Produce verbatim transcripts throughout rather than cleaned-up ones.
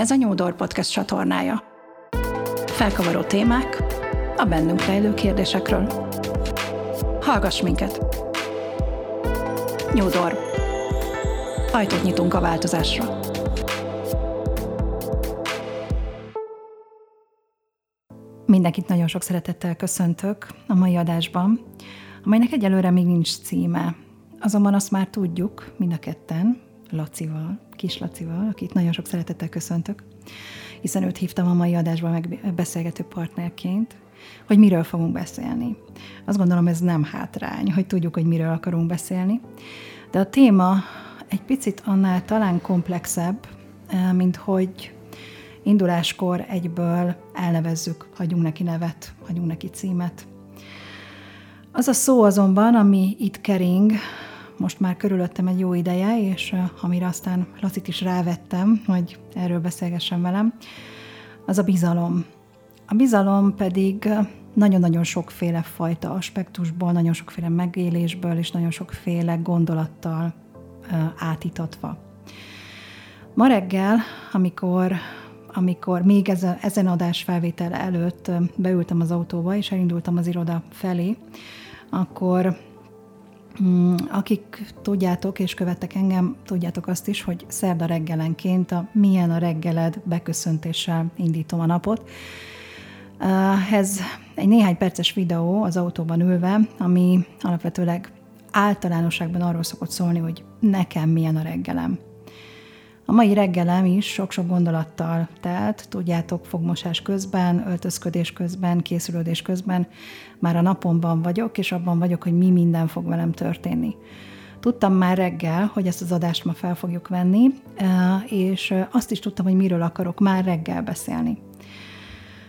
ez a New Door Podcast csatornája. Felkavaró témák a bennünk rejlő kérdésekről. Hallgass minket! New Door. Ajtót nyitunk a változásra. Mindenkit nagyon sok szeretettel köszöntök a mai adásban, amelynek egyelőre még nincs címe. Azonban azt már tudjuk, mind a ketten, Lacival, Kis Lacival, akit nagyon sok szeretettel köszöntök, hiszen őt hívtam a mai adásban meg beszélgető partnerként, hogy miről fogunk beszélni. Azt gondolom, ez nem hátrány, hogy tudjuk, hogy miről akarunk beszélni, de a téma egy picit annál talán komplexebb, mint hogy induláskor egyből elnevezzük, hagyjunk neki nevet, hagyjunk neki címet. Az a szó azonban, ami itt kering, most már körülöttem egy jó ideje, és amire aztán Lacit is rávettem, hogy erről beszélgessen velem, az a bizalom. A bizalom pedig nagyon-nagyon sokféle fajta aspektusból, nagyon sokféle megélésből és nagyon sokféle gondolattal átítatva. Ma reggel, amikor, amikor még ezen, ezen adás felvétele előtt beültem az autóba, és elindultam az iroda felé, akkor akik tudjátok és követtek engem, tudjátok azt is, hogy szerda reggelenként a Milyen a reggeled beköszöntéssel indítom a napot. Ez egy néhány perces videó az autóban ülve, ami alapvetőleg általánosságban arról szokott szólni, hogy nekem milyen a reggelem. A mai reggelem is sok-sok gondolattal telt, tudjátok, fogmosás közben, öltözködés közben, készülődés közben már a napomban vagyok, és abban vagyok, hogy mi minden fog velem történni. Tudtam már reggel, hogy ezt az adást ma fel fogjuk venni, és azt is tudtam, hogy miről akarok már reggel beszélni.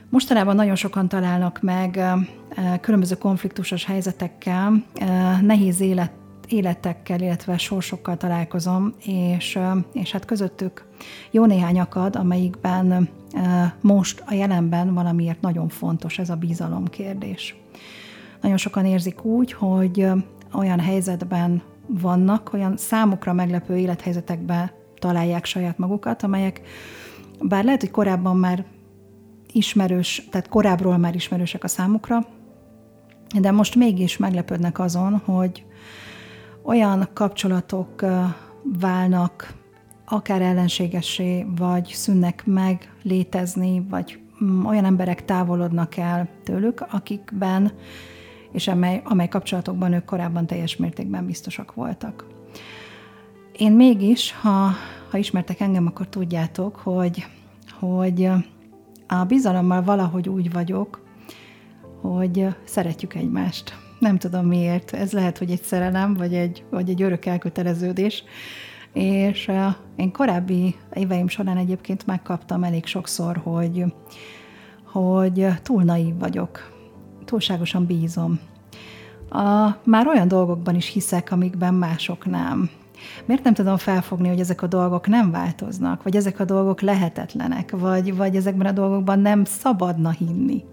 Mostanában nagyon sokan találnak meg különböző konfliktusos helyzetekkel, nehéz élet, életekkel, illetve sorsokkal találkozom, és, és hát közöttük jó néhány akad, amelyikben most a jelenben valamiért nagyon fontos ez a bizalom kérdés. Nagyon sokan érzik úgy, hogy olyan helyzetben vannak, olyan számukra meglepő élethelyzetekben találják saját magukat, amelyek bár lehet, hogy korábban már ismerős, tehát korábbról már ismerősek a számukra, de most mégis meglepődnek azon, hogy olyan kapcsolatok válnak akár ellenségessé, vagy szűnnek meg létezni, vagy olyan emberek távolodnak el tőlük, akikben és amely, amely kapcsolatokban ők korábban teljes mértékben biztosak voltak. Én mégis, ha, ha ismertek engem, akkor tudjátok, hogy, hogy a bizalommal valahogy úgy vagyok, hogy szeretjük egymást. Nem tudom miért. Ez lehet, hogy egy szerelem, vagy egy, vagy egy örök elköteleződés. És uh, én korábbi éveim során egyébként megkaptam elég sokszor, hogy, hogy túl naív vagyok. Túlságosan bízom. A, már olyan dolgokban is hiszek, amikben mások nem. Miért nem tudom felfogni, hogy ezek a dolgok nem változnak, vagy ezek a dolgok lehetetlenek, vagy, vagy ezekben a dolgokban nem szabadna hinni.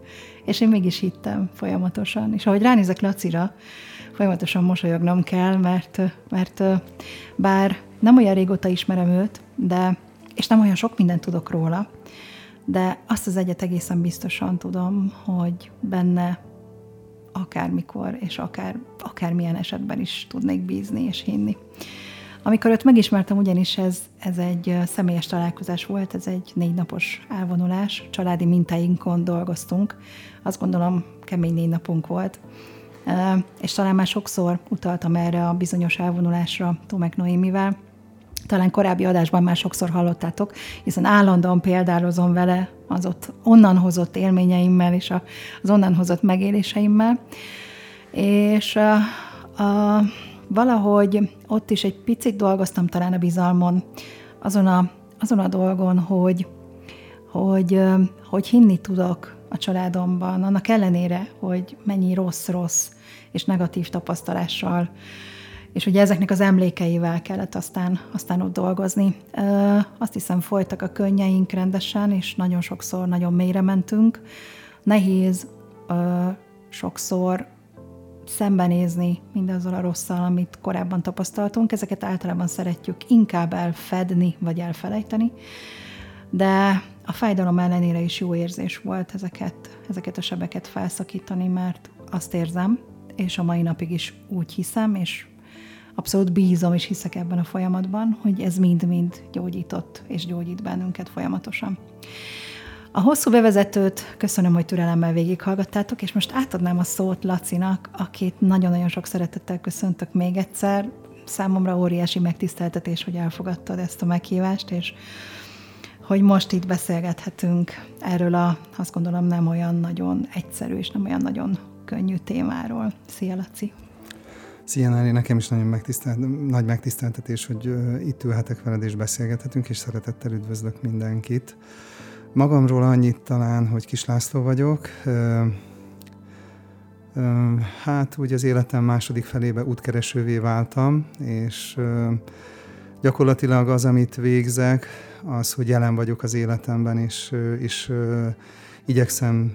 És én mégis hittem folyamatosan. És ahogy ránézek Lacira, folyamatosan mosolyognom kell, mert, mert bár nem olyan régóta ismerem őt, de, és nem olyan sok mindent tudok róla, de azt az egyet egészen biztosan tudom, hogy benne akármikor és akár, akármilyen esetben is tudnék bízni és hinni. Amikor őt megismertem, ugyanis ez, ez egy személyes találkozás volt, ez egy négy napos elvonulás, családi mintáinkon dolgoztunk, azt gondolom kemény négy napunk volt, és talán már sokszor utaltam erre a bizonyos elvonulásra Tomek Noémivel, talán korábbi adásban már sokszor hallottátok, hiszen állandóan példálozom vele az ott onnan hozott élményeimmel és az onnan hozott megéléseimmel, és a, a valahogy ott is egy picit dolgoztam talán a bizalmon, azon a, azon a dolgon, hogy, hogy, hogy hinni tudok a családomban, annak ellenére, hogy mennyi rossz-rossz és negatív tapasztalással, és ugye ezeknek az emlékeivel kellett aztán, aztán ott dolgozni. Azt hiszem, folytak a könnyeink rendesen, és nagyon sokszor nagyon mélyre mentünk. Nehéz sokszor szembenézni mindazzal a rosszal, amit korábban tapasztaltunk. Ezeket általában szeretjük inkább elfedni, vagy elfelejteni. de a fájdalom ellenére is jó érzés volt ezeket, ezeket a sebeket felszakítani, mert azt érzem, és a mai napig is úgy hiszem, és abszolút bízom és hiszek ebben a folyamatban, hogy ez mind-mind gyógyított és gyógyít bennünket folyamatosan. A hosszú bevezetőt köszönöm, hogy türelemmel végighallgattátok, és most átadnám a szót Lacinak, akit nagyon-nagyon sok szeretettel köszöntök még egyszer. Számomra óriási megtiszteltetés, hogy elfogadtad ezt a meghívást, és hogy most itt beszélgethetünk erről a, azt gondolom, nem olyan nagyon egyszerű, és nem olyan nagyon könnyű témáról. Szia, Laci! Szia, Nári, nekem is nagyon megtisztelt, nagy megtiszteltetés, hogy itt ülhetek veled, és beszélgethetünk, és szeretettel üdvözlök mindenkit. Magamról annyit talán, hogy Kis László vagyok. Hát úgy az életem második felébe útkeresővé váltam, és gyakorlatilag az, amit végzek, az, hogy jelen vagyok az életemben, és, és igyekszem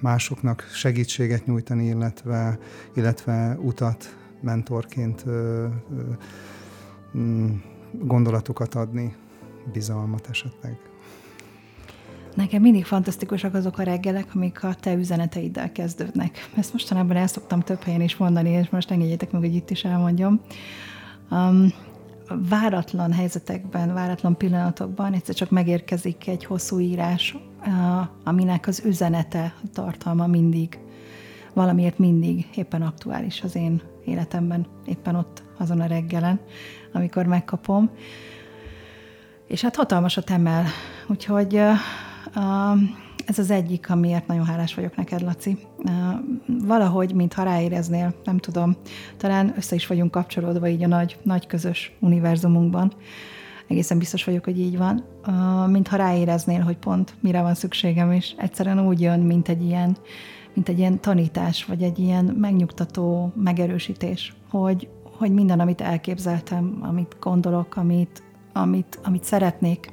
másoknak segítséget nyújtani, illetve, illetve utat, mentorként gondolatokat adni, bizalmat esetleg. Nekem mindig fantasztikusak azok a reggelek, amik a te üzeneteiddel kezdődnek. Ezt mostanában el szoktam több helyen is mondani, és most engedjétek meg, hogy itt is elmondjam. Um, váratlan helyzetekben, váratlan pillanatokban egyszer csak megérkezik egy hosszú írás, uh, aminek az üzenete, a tartalma mindig, valamiért mindig éppen aktuális az én életemben, éppen ott, azon a reggelen, amikor megkapom. És hát hatalmasat emel. Úgyhogy uh, uh, ez az egyik, amiért nagyon hálás vagyok neked, Laci. Uh, valahogy, mintha ráéreznél, nem tudom, talán össze is vagyunk kapcsolódva így a nagy, nagy közös univerzumunkban. Egészen biztos vagyok, hogy így van. Uh, mintha ráéreznél, hogy pont mire van szükségem, és egyszerűen úgy jön, mint egy ilyen, mint egy ilyen tanítás, vagy egy ilyen megnyugtató megerősítés, hogy, hogy minden, amit elképzeltem, amit gondolok, amit Amit, amit szeretnék,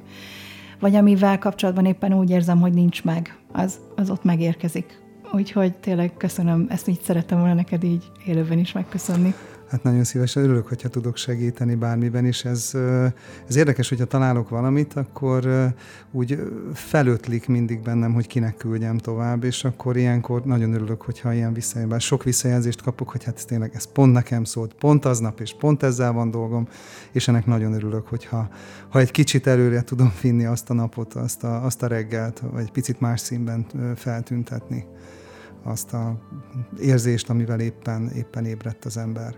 vagy amivel kapcsolatban éppen úgy érzem, hogy nincs meg, az, az ott megérkezik. Úgyhogy tényleg köszönöm, ezt így szerettem volna neked így élőben is megköszönni. Hát nagyon szívesen, örülök, hogyha tudok segíteni bármiben, és ez, ez érdekes, hogyha találok valamit, akkor úgy felötlik mindig bennem, hogy kinek küldjem tovább, és akkor ilyenkor nagyon örülök, hogyha ilyen visszajelzést, sok visszajelzést kapok, hogy hát ez tényleg ez pont nekem szólt, pont aznap, és pont ezzel van dolgom, és ennek nagyon örülök, hogyha ha egy kicsit előre tudom vinni azt a napot, azt a, azt a reggelt, vagy egy picit más színben feltüntetni azt a érzést, amivel éppen, éppen ébredt az ember.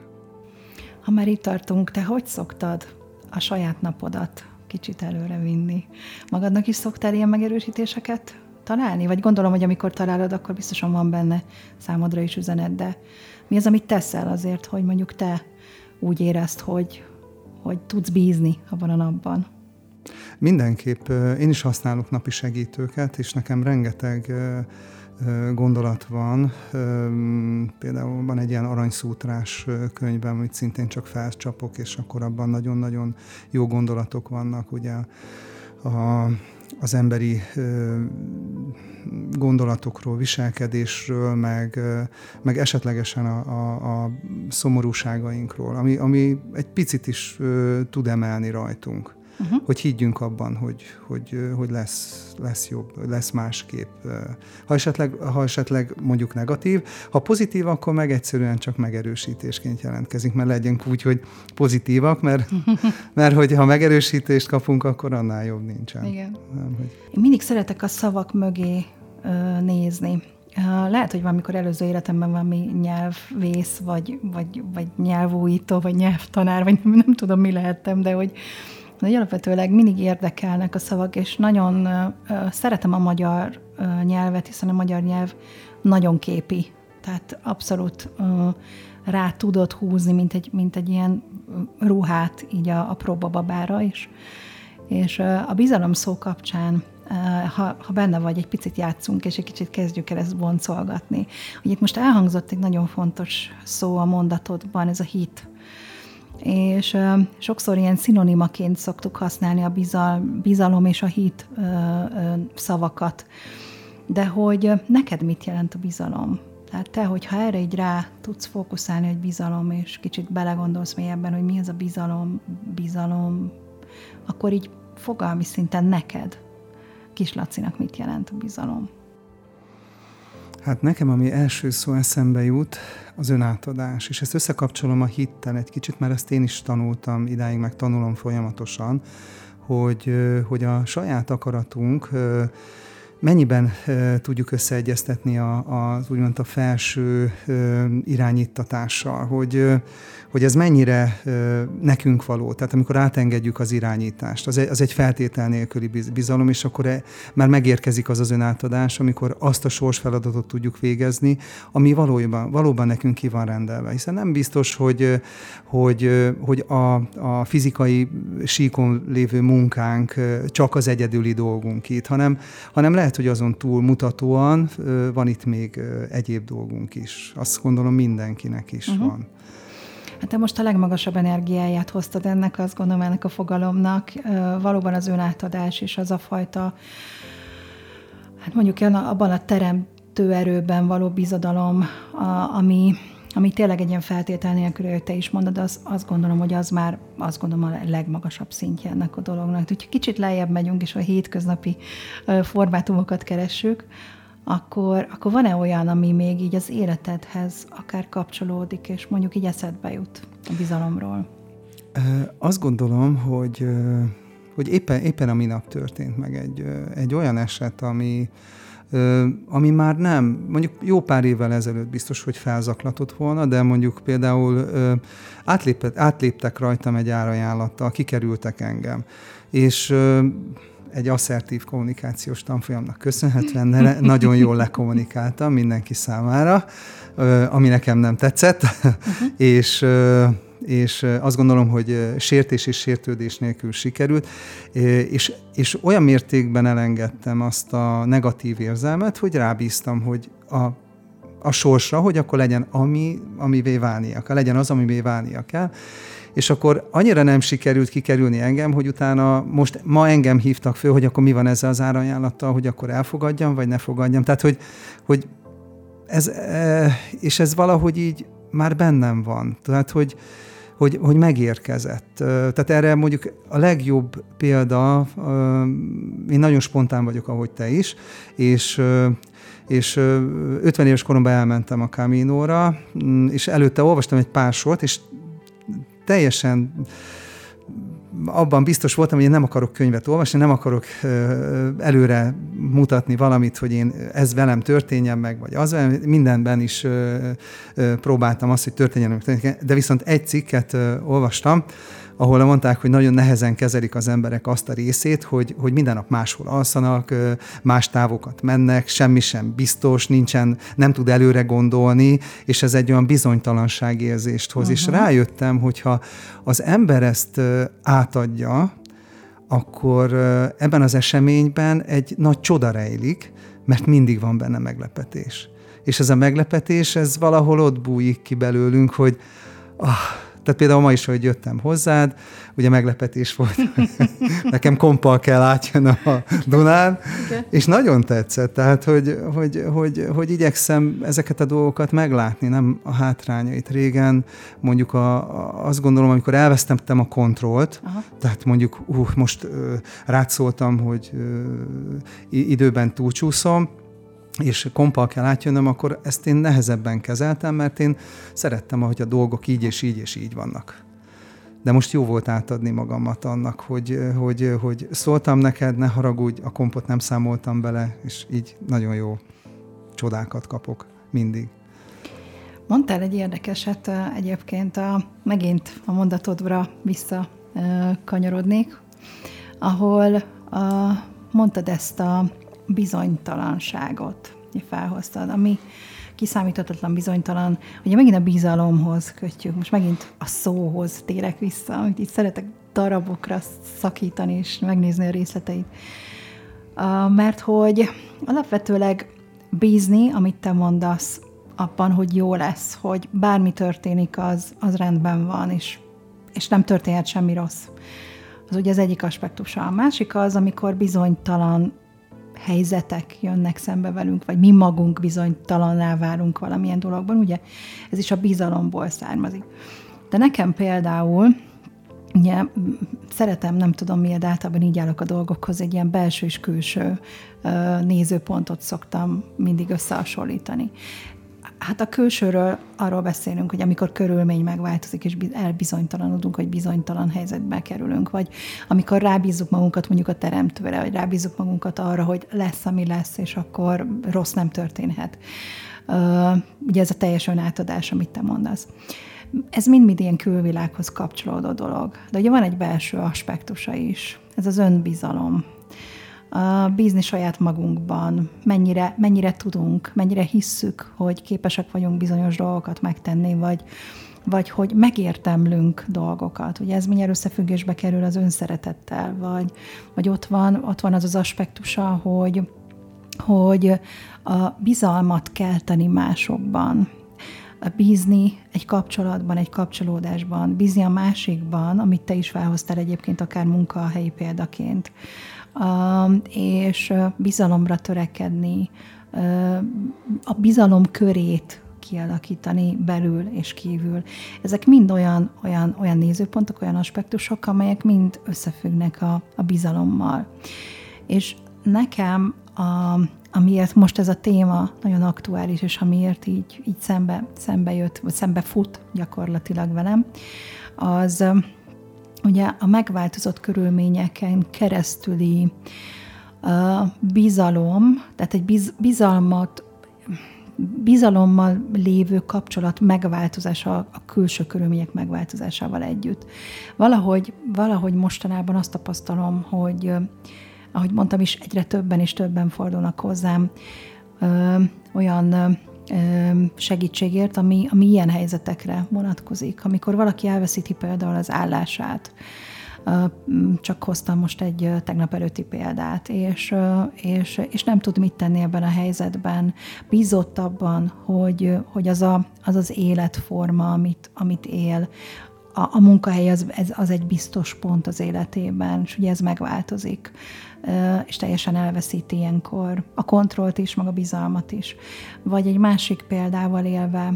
Ha már itt tartunk, te hogy szoktad a saját napodat kicsit előre vinni? Magadnak is szoktál ilyen megerősítéseket találni? Vagy gondolom, hogy amikor találod, akkor biztosan van benne számodra is üzenet, de mi az, amit teszel azért, hogy mondjuk te úgy érezd, hogy, hogy tudsz bízni abban a napban? Mindenképp. Én is használok napi segítőket, és nekem rengeteg gondolat van. Például van egy ilyen aranyszútrás könyvem, amit szintén csak felcsapok, és akkor abban nagyon-nagyon jó gondolatok vannak. Ugye a, az emberi gondolatokról, viselkedésről, meg, meg esetlegesen a, a, a szomorúságainkról, ami, ami egy picit is tud emelni rajtunk. Uh-huh. Hogy higgyünk abban, hogy, hogy, hogy lesz, lesz jobb, lesz másképp. Ha esetleg, ha esetleg mondjuk negatív, ha pozitív, akkor meg egyszerűen csak megerősítésként jelentkezik, mert legyünk úgy, hogy pozitívak, mert, mert hogy ha megerősítést kapunk, akkor annál jobb nincsen. Igen. Nem, hogy... Én mindig szeretek a szavak mögé ö, nézni. Lehet, hogy valamikor előző életemben valami nyelvvész, vagy, vagy, vagy nyelvújító, vagy nyelvtanár, vagy nem, nem tudom, mi lehettem, de hogy de alapvetőleg mindig érdekelnek a szavak, és nagyon uh, szeretem a magyar uh, nyelvet, hiszen a magyar nyelv nagyon képi. Tehát abszolút uh, rá tudod húzni, mint egy, mint egy ilyen ruhát így a, a próbababára is. És uh, a bizalom szó kapcsán, uh, ha, ha benne vagy, egy picit játszunk, és egy kicsit kezdjük el ezt boncolgatni. Ugye itt most elhangzott egy nagyon fontos szó a mondatodban, ez a hit. És ö, sokszor ilyen szinonimaként szoktuk használni a bizal, bizalom és a hit ö, ö, szavakat. De hogy neked mit jelent a bizalom? Tehát te, hogyha erre így rá tudsz fókuszálni, hogy bizalom, és kicsit belegondolsz mélyebben, hogy mi ez a bizalom, bizalom, akkor így fogalmi szinten neked, Kis Lacinak mit jelent a bizalom? Hát nekem, ami első szó eszembe jut, az önátadás, és ezt összekapcsolom a hittel egy kicsit, mert ezt én is tanultam idáig, meg tanulom folyamatosan, hogy, hogy a saját akaratunk mennyiben tudjuk összeegyeztetni az úgymond a felső irányítatással, hogy, hogy ez mennyire nekünk való. Tehát amikor átengedjük az irányítást, az egy, az egy feltétel nélküli bizalom, és akkor már megérkezik az az önátadás, amikor azt a sorsfeladatot tudjuk végezni, ami valójában, valóban nekünk ki van rendelve. Hiszen nem biztos, hogy, hogy, hogy a, a fizikai síkon lévő munkánk csak az egyedüli dolgunk itt, hanem, hanem lehet, hogy azon túl mutatóan van itt még egyéb dolgunk is. Azt gondolom, mindenkinek is uh-huh. van. Hát te most a legmagasabb energiáját hoztad ennek, azt gondolom, ennek a fogalomnak. Valóban az önátadás és az a fajta, hát mondjuk abban a teremtő erőben való bizadalom, ami, ami tényleg egy ilyen feltétel nélkül, hogy te is mondod, az, azt gondolom, hogy az már azt gondolom a legmagasabb szintje ennek a dolognak. Úgyhogy kicsit lejjebb megyünk, és a hétköznapi formátumokat keressük, akkor, akkor van-e olyan, ami még így az életedhez akár kapcsolódik, és mondjuk így eszedbe jut a bizalomról? Azt gondolom, hogy, hogy éppen, éppen a minap történt meg egy, egy olyan eset, ami, ami már nem, mondjuk jó pár évvel ezelőtt biztos, hogy felzaklatott volna, de mondjuk például átlépett, átléptek rajtam egy árajánlattal, kikerültek engem, és... egy asszertív kommunikációs tanfolyamnak köszönhetően ne, nagyon jól lekommunikáltam mindenki számára, ami nekem nem tetszett, uh-huh. és, és azt gondolom, hogy sértés és sértődés nélkül sikerült, és, és olyan mértékben elengedtem azt a negatív érzelmet, hogy rábíztam, hogy a a sorsra, hogy akkor legyen ami, amivé válnia kell, legyen az, amivé válnia kell. És akkor annyira nem sikerült kikerülni engem, hogy utána most ma engem hívtak föl, hogy akkor mi van ezzel az árajánlattal, hogy akkor elfogadjam, vagy ne fogadjam. Tehát, hogy, hogy ez, és ez valahogy így már bennem van. Tehát, hogy Hogy, hogy megérkezett. Tehát erre mondjuk a legjobb példa, én nagyon spontán vagyok, ahogy te is, és, és ötven éves koromban elmentem a Caminóra, és előtte olvastam egy pár sort, és teljesen abban biztos voltam, hogy én nem akarok könyvet olvasni, nem akarok előre mutatni valamit, hogy én ez velem történjen meg, vagy az velem. Mindenben is próbáltam azt, hogy történjen meg. De viszont egy cikket olvastam, ahol mondták, hogy nagyon nehezen kezelik az emberek azt a részét, hogy, hogy minden nap máshol alszanak, más távokat mennek, semmi sem biztos, nincsen, nem tud előre gondolni, és ez egy olyan bizonytalanságérzést hoz. Aha. És rájöttem, hogyha az ember ezt átadja, akkor ebben az eseményben egy nagy csoda rejlik, mert mindig van benne meglepetés. És ez a meglepetés, ez valahol ott bújik ki belőlünk, hogy ah, tehát például ma is, hogy jöttem hozzád, ugye meglepetés volt, nekem kompal kell átjön a Dunán, okay. És nagyon tetszett, tehát hogy, hogy, hogy, hogy igyekszem ezeket a dolgokat meglátni, nem a hátrányait. Régen mondjuk a, a, azt gondolom, amikor elvesztettem a kontrollt, aha. Tehát mondjuk uh, most uh, rátszóltam, hogy uh, időben túlcsúszom, és kompal kell átjönnöm, akkor ezt én nehezebben kezeltem, mert én szerettem, ahogy a dolgok így és így és így vannak. De most jó volt átadni magamat annak, hogy, hogy, hogy szóltam neked, ne haragudj, a kompot nem számoltam bele, és így nagyon jó csodákat kapok mindig. Mondtál egy érdekeset egyébként, a, megint a mondatodra visszakanyarodnék, ahol a, mondtad ezt a bizonytalanságot felhoztad, ami kiszámíthatatlan, bizonytalan, ugye megint a bizalomhoz kötjük, most megint a szóhoz térek vissza, amit így szeretek darabokra szakítani és megnézni a részleteit. Mert hogy alapvetőleg bízni, amit te mondasz, abban, hogy jó lesz, hogy bármi történik, az, az rendben van, és, és nem történhet semmi rossz. Az ugye az egyik aspektusa. A másik az, amikor bizonytalan helyzetek jönnek szembe velünk, vagy mi magunk bizonytalanná válunk valamilyen dologban, ugye? Ez is a bizalomból származik. De nekem például ugye szeretem, nem tudom miért, általában így állok a dolgokhoz, egy ilyen belső és külső nézőpontot szoktam mindig összehasonlítani. Hát a külsőről arról beszélünk, hogy amikor körülmény megváltozik, és elbizonytalanodunk, hogy bizonytalan helyzetbe kerülünk, vagy amikor rábízzuk magunkat mondjuk a teremtőre, vagy rábízzuk magunkat arra, hogy lesz, ami lesz, és akkor rossz nem történhet. Ugye ez a teljes önátadás, amit te mondasz. Ez mind-mind ilyen külvilághoz kapcsolódó dolog. De ugye van egy belső aspektusa is. Ez az önbizalom. Bízni saját magunkban, mennyire, mennyire tudunk, mennyire hisszük, hogy képesek vagyunk bizonyos dolgokat megtenni, vagy, vagy hogy megértemlünk dolgokat. Ugye ez mindjárt összefüggésbe kerül az önszeretettel, vagy, vagy ott van, ott van az az aspektusa, hogy, hogy a bizalmat kelteni másokban. Bízni egy kapcsolatban, egy kapcsolódásban, bízni a másikban, amit te is felhoztál egyébként akár munkahelyi példaként, és bizalomra törekedni, a bizalom körét kialakítani belül és kívül. Ezek mind olyan, olyan, olyan nézőpontok, olyan aspektusok, amelyek mind összefüggnek a, a bizalommal. És nekem a amiért most ez a téma nagyon aktuális, és amiért így, így szembe, szembe jött, vagy szembe fut gyakorlatilag velem, az ugye a megváltozott körülményeken keresztüli uh, bizalom, tehát egy biz, bizalmat, bizalommal lévő kapcsolat megváltozása a külső körülmények megváltozásával együtt. Valahogy, valahogy mostanában azt tapasztalom, hogy ahogy mondtam is, egyre többen és többen fordulnak hozzám ö, olyan ö, segítségért, ami, ami ilyen helyzetekre vonatkozik. Amikor valaki elveszíti például az állását, ö, csak hoztam most egy tegnap előtti példát, és, ö, és, és nem tud mit tenni ebben a helyzetben, bízott abban, hogy, hogy az, a, az az életforma, amit, amit él, a, a munkahely az, az egy biztos pont az életében, és ugye ez megváltozik, és teljesen elveszíti ilyenkor a kontrollt is, meg a bizalmat is. Vagy egy másik példával élve,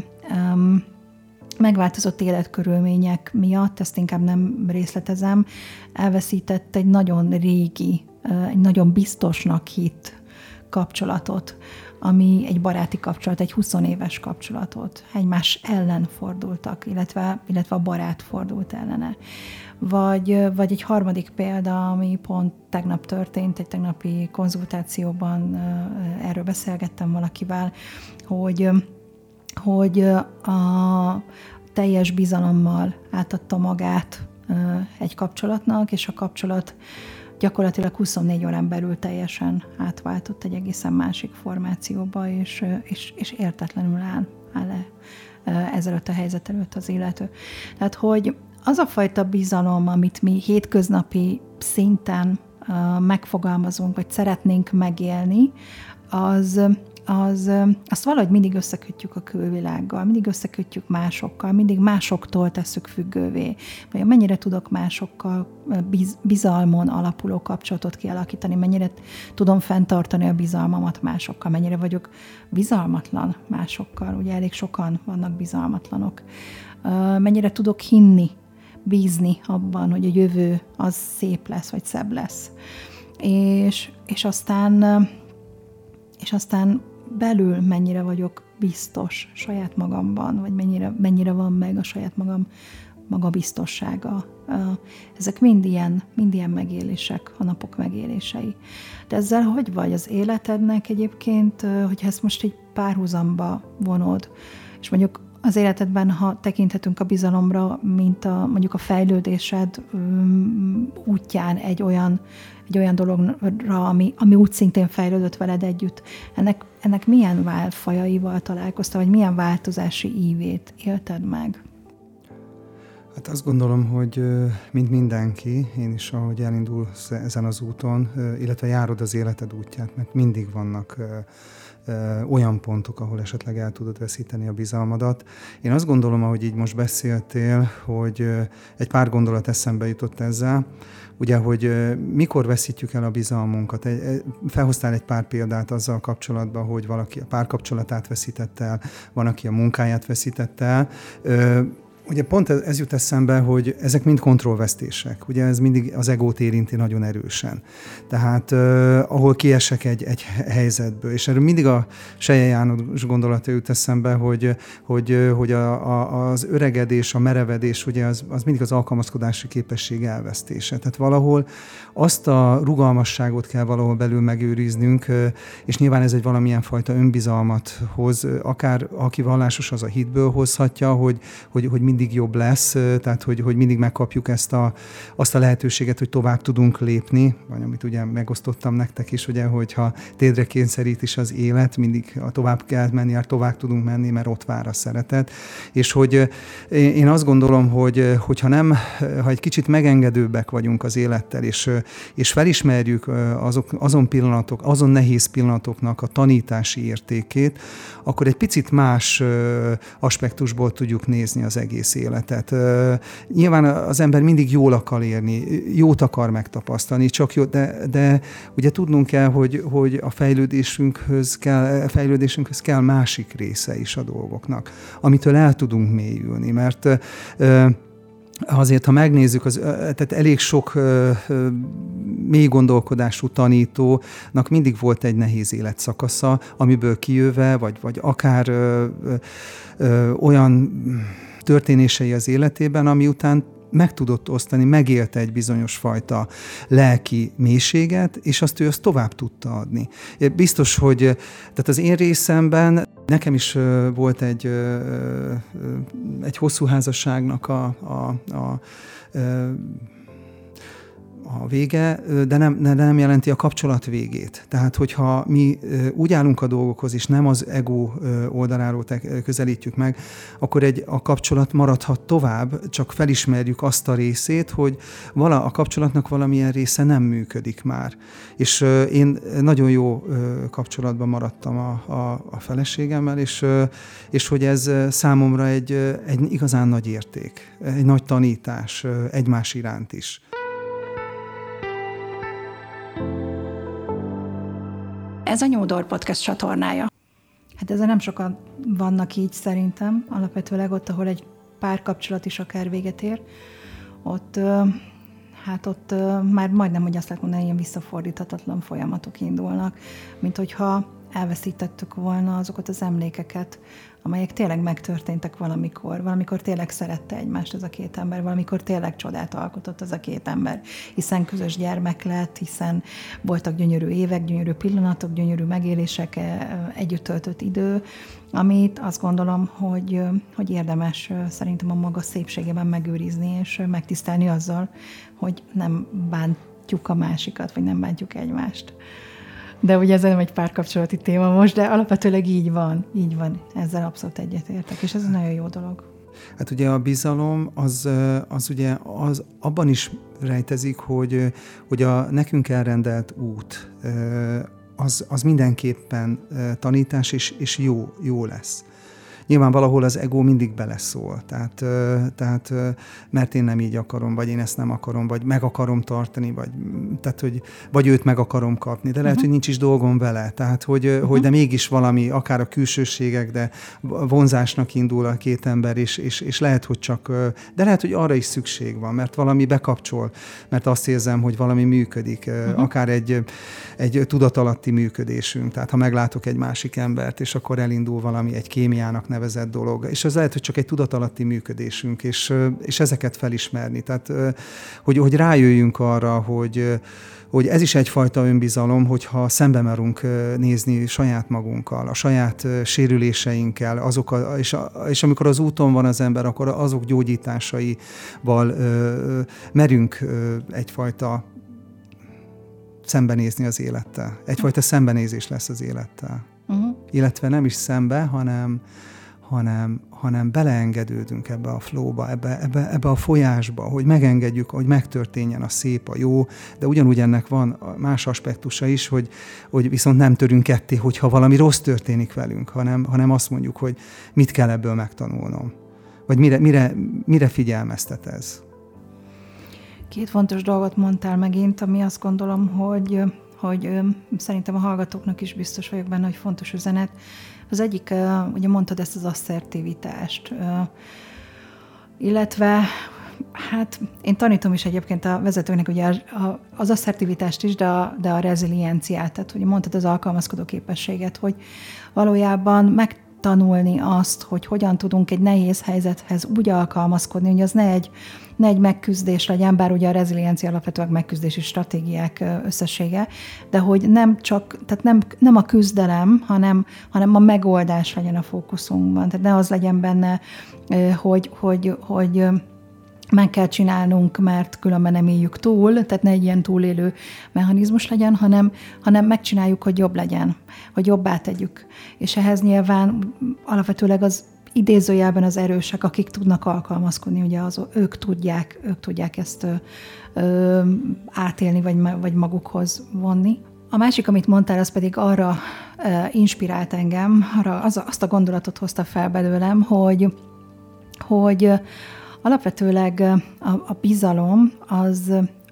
megváltozott életkörülmények miatt, ezt inkább nem részletezem, elveszített egy nagyon régi, egy nagyon biztosnak hitt kapcsolatot, ami egy baráti kapcsolat, egy húsz éves kapcsolatot. Egymás ellen fordultak, illetve, illetve a barát fordult ellene. Vagy, vagy egy harmadik példa, ami pont tegnap történt, egy tegnapi konzultációban erről beszélgettem valakivel, hogy, hogy a teljes bizalommal átadta magát egy kapcsolatnak, és a kapcsolat gyakorlatilag huszonnégy órán belül teljesen átváltott egy egészen másik formációba, és, és, és értetlenül áll, áll le ezelőtt a helyzet előtt az illető. Tehát, hogy az a fajta bizalom, amit mi hétköznapi szinten megfogalmazunk, vagy szeretnénk megélni, az, az, azt valahogy mindig összekötjük a külvilággal, mindig összekötjük másokkal, mindig másoktól tesszük függővé. Vagy mennyire tudok másokkal biz, bizalmon alapuló kapcsolatot kialakítani, mennyire tudom fenntartani a bizalmamat másokkal, mennyire vagyok bizalmatlan másokkal, ugye elég sokan vannak bizalmatlanok. Mennyire tudok hinni, bízni abban, hogy a jövő az szép lesz, vagy szebb lesz. És, és aztán és aztán belül mennyire vagyok biztos saját magamban, vagy mennyire, mennyire van meg a saját magam magabiztossága. Ezek mind ilyen, mind ilyen megélések, a napok megélései. De ezzel hogy vagy az életednek egyébként, hogyha ezt most egy párhuzamba vonod, és mondjuk az életedben, ha tekinthetünk a bizalomra, mint a, mondjuk a fejlődésed um, útján egy olyan, egy olyan dologra, ami, ami úgy szintén fejlődött veled együtt, ennek, ennek milyen válfajaival találkoztál, vagy milyen változási ívét élted meg? Hát azt gondolom, hogy mint mindenki, én is, ahogy elindulsz ezen az úton, illetve járod az életed útját, mert mindig vannak olyan pontok, ahol esetleg el tudod veszíteni a bizalmadat. Én azt gondolom, ahogy így most beszéltél, hogy egy pár gondolat eszembe jutott ezzel, ugye, hogy mikor veszítjük el a bizalmunkat. Felhoztál egy pár példát azzal kapcsolatban, hogy valaki a párkapcsolatát veszített el, van, aki a munkáját veszített el. ugye pont ez, ez jut eszembe, hogy ezek mind kontrollvesztések. Ugye ez mindig az egót érinti nagyon erősen. Tehát eh, ahol kiesek egy, egy helyzetből. És erről mindig a Selye János gondolata jut eszembe, hogy, hogy, hogy a, a, az öregedés, a merevedés, ugye az, az mindig az alkalmazkodási képesség elvesztése. Tehát valahol azt a rugalmasságot kell valahol belül megőriznünk, és nyilván ez egy valamilyen fajta önbizalmat hoz, akár aki vallásos, az a hitből hozhatja, hogy, hogy, hogy mindig jobb lesz, tehát hogy, hogy mindig megkapjuk ezt a, azt a lehetőséget, hogy tovább tudunk lépni, vagy amit ugye megosztottam nektek is, ugye, hogyha tédre kényszerít is az élet, mindig tovább kell menni, mert tovább tudunk menni, mert ott vár a szeretet. És hogy én azt gondolom, hogy hogyha nem, ha egy kicsit megengedőbbek vagyunk az élettel, és, és felismerjük azok, azon pillanatok, azon nehéz pillanatoknak a tanítási értékét, akkor egy picit más aspektusból tudjuk nézni az egész életet. Nyilván az ember mindig jól akar élni, jót akar megtapasztalni, csak jó, de, de ugye tudnunk kell, hogy, hogy a fejlődésünkhöz kell, a fejlődésünkhöz kell másik része is a dolgoknak, amitől el tudunk mélyülni, mert azért, ha megnézzük, az, tehát elég sok ö, ö, mély gondolkodású tanítónak mindig volt egy nehéz életszakasza, amiből kijöve, vagy, vagy akár ö, ö, olyan történései az életében, ami után meg tudott osztani, megélte egy bizonyos fajta lelki mélységet, és azt ő azt tovább tudta adni. Biztos, hogy tehát az én részemben nekem is volt egy, egy hosszú házasságnak a, a, a, a vége, de nem, de nem jelenti a kapcsolat végét. Tehát, hogyha mi úgy állunk a dolgokhoz, és nem az ego oldaláról közelítjük meg, akkor egy, a kapcsolat maradhat tovább, csak felismerjük azt a részét, hogy vala, a kapcsolatnak valamilyen része nem működik már. És én nagyon jó kapcsolatban maradtam a, a, a feleségemmel, és, és hogy ez számomra egy, egy igazán nagy érték, egy nagy tanítás egymás iránt is. Ez a New Door Podcast csatornája. Hát ezzel nem sokan vannak így szerintem, alapvetőleg ott, ahol egy párkapcsolat is akár véget ér, ott, hát ott már majdnem, hogy azt lehet mondani, ilyen visszafordíthatatlan folyamatok indulnak, mint hogyha elveszítettük volna azokat az emlékeket, amelyek tényleg megtörténtek valamikor, valamikor tényleg szerette egymást ez a két ember, valamikor tényleg csodát alkotott ez a két ember, hiszen közös gyermek lett, hiszen voltak gyönyörű évek, gyönyörű pillanatok, gyönyörű megélések, együtt töltött idő, amit azt gondolom, hogy, hogy érdemes szerintem a maga szépségében megőrizni, és megtisztelni azzal, hogy nem bántjuk a másikat, vagy nem bántjuk egymást. De ugye ez nem egy párkapcsolati téma most, de alapvetőleg így van, így van, ezzel abszolút egyetértek, és ez egy nagyon jó dolog. Hát ugye a bizalom az, az ugye az abban is rejtezik, hogy, hogy a nekünk elrendelt út, az, az mindenképpen tanítás és, és jó, jó lesz. Nyilván valahol az ego mindig beleszól, tehát, tehát, mert én nem így akarom, vagy én ezt nem akarom, vagy meg akarom tartani, vagy, tehát, hogy, vagy őt meg akarom kapni, de lehet, uh-huh. hogy nincs is dolgom vele, tehát, hogy, uh-huh. hogy de mégis valami, akár a külsőségek, de vonzásnak indul a két ember, és, és, és lehet, hogy csak, de lehet, hogy arra is szükség van, mert valami bekapcsol, mert azt érzem, hogy valami működik, uh-huh. akár egy, egy tudatalatti működésünk, tehát ha meglátok egy másik embert, és akkor elindul valami, egy kémiának nevezett dolog. És az lehet, hogy csak egy tudatalatti működésünk, és, és ezeket felismerni. Tehát, hogy, hogy rájöjjünk arra, hogy, hogy ez is egyfajta önbizalom, hogyha szembe merünk nézni saját magunkkal, a saját sérüléseinkkel, azok a, és, a, és amikor az úton van az ember, akkor azok gyógyításaival merünk egyfajta szembenézni az élettel. Egyfajta szembenézés lesz az élettel. Uh-huh. Illetve nem is szembe, hanem hanem, hanem beleengedődünk ebbe a flowba, ebbe, ebbe, ebbe a folyásba, hogy megengedjük, hogy megtörténjen a szép, a jó, de ugyanúgy ennek van más aspektusa is, hogy, hogy viszont nem törünk ketté, hogyha valami rossz történik velünk, hanem, hanem azt mondjuk, hogy mit kell ebből megtanulnom, vagy mire, mire, mire figyelmeztet ez. Két fontos dolgot mondtál megint, ami azt gondolom, hogy... hogy ö, szerintem a hallgatóknak is biztos vagyok benne, hogy fontos üzenet. Az egyik, ö, ugye mondtad ezt az asszertivitást, ö, illetve hát én tanítom is egyébként a vezetőknek ugye az asszertivitást is, de a, de a rezilienciát, tehát hogy mondtad az alkalmazkodó képességet, hogy valójában megtanulni azt, hogy hogyan tudunk egy nehéz helyzethez úgy alkalmazkodni, hogy az ne egy, ne egy megküzdés legyen, bár ugye a reziliencia alapvetően megküzdési stratégiák összessége, de hogy nem csak, tehát nem, nem a küzdelem, hanem, hanem a megoldás legyen a fókuszunkban. Tehát ne az legyen benne, hogy, hogy, hogy meg kell csinálnunk, mert különben nem éljük túl, tehát ne egy ilyen túlélő mechanizmus legyen, hanem, hanem megcsináljuk, hogy jobb legyen, hogy jobbá tegyük. És ehhez nyilván alapvetőleg az idézőjelben az erősek, akik tudnak alkalmazkodni, ugye az, ők tudják, ők tudják ezt ö, ö, átélni, vagy, vagy magukhoz vonni. A másik, amit mondtál, az pedig arra ö, inspirált engem, arra az, azt a gondolatot hozta fel belőlem, hogy, hogy alapvetőleg a, a bizalom, az,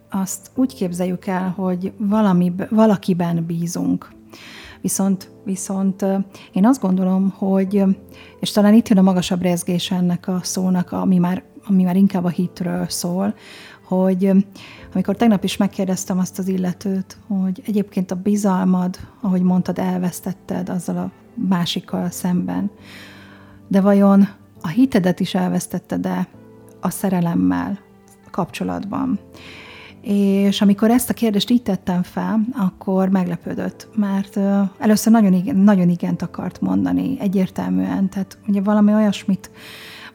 azt úgy képzeljük el, hogy valami, valakiben bízunk. Viszont, viszont én azt gondolom, hogy, és talán itt jön a magasabb rezgés ennek a szónak, ami már, ami már inkább a hitről szól, hogy amikor tegnap is megkérdeztem azt az illetőt, hogy egyébként a bizalmad, ahogy mondtad, elvesztetted azzal a másikkal szemben, de vajon a hitedet is elvesztetted-e a szerelemmel kapcsolatban? És amikor ezt a kérdést így tettem fel, akkor meglepődött, mert először nagyon, igen, nagyon igent akart mondani, egyértelműen. Tehát ugye valami olyasmit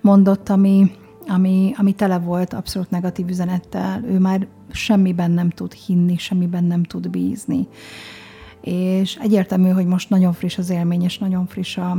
mondott, ami, ami, ami tele volt abszolút negatív üzenettel. Ő már semmiben nem tud hinni, semmiben nem tud bízni. És egyértelmű, hogy most nagyon friss az élmény, és nagyon friss a,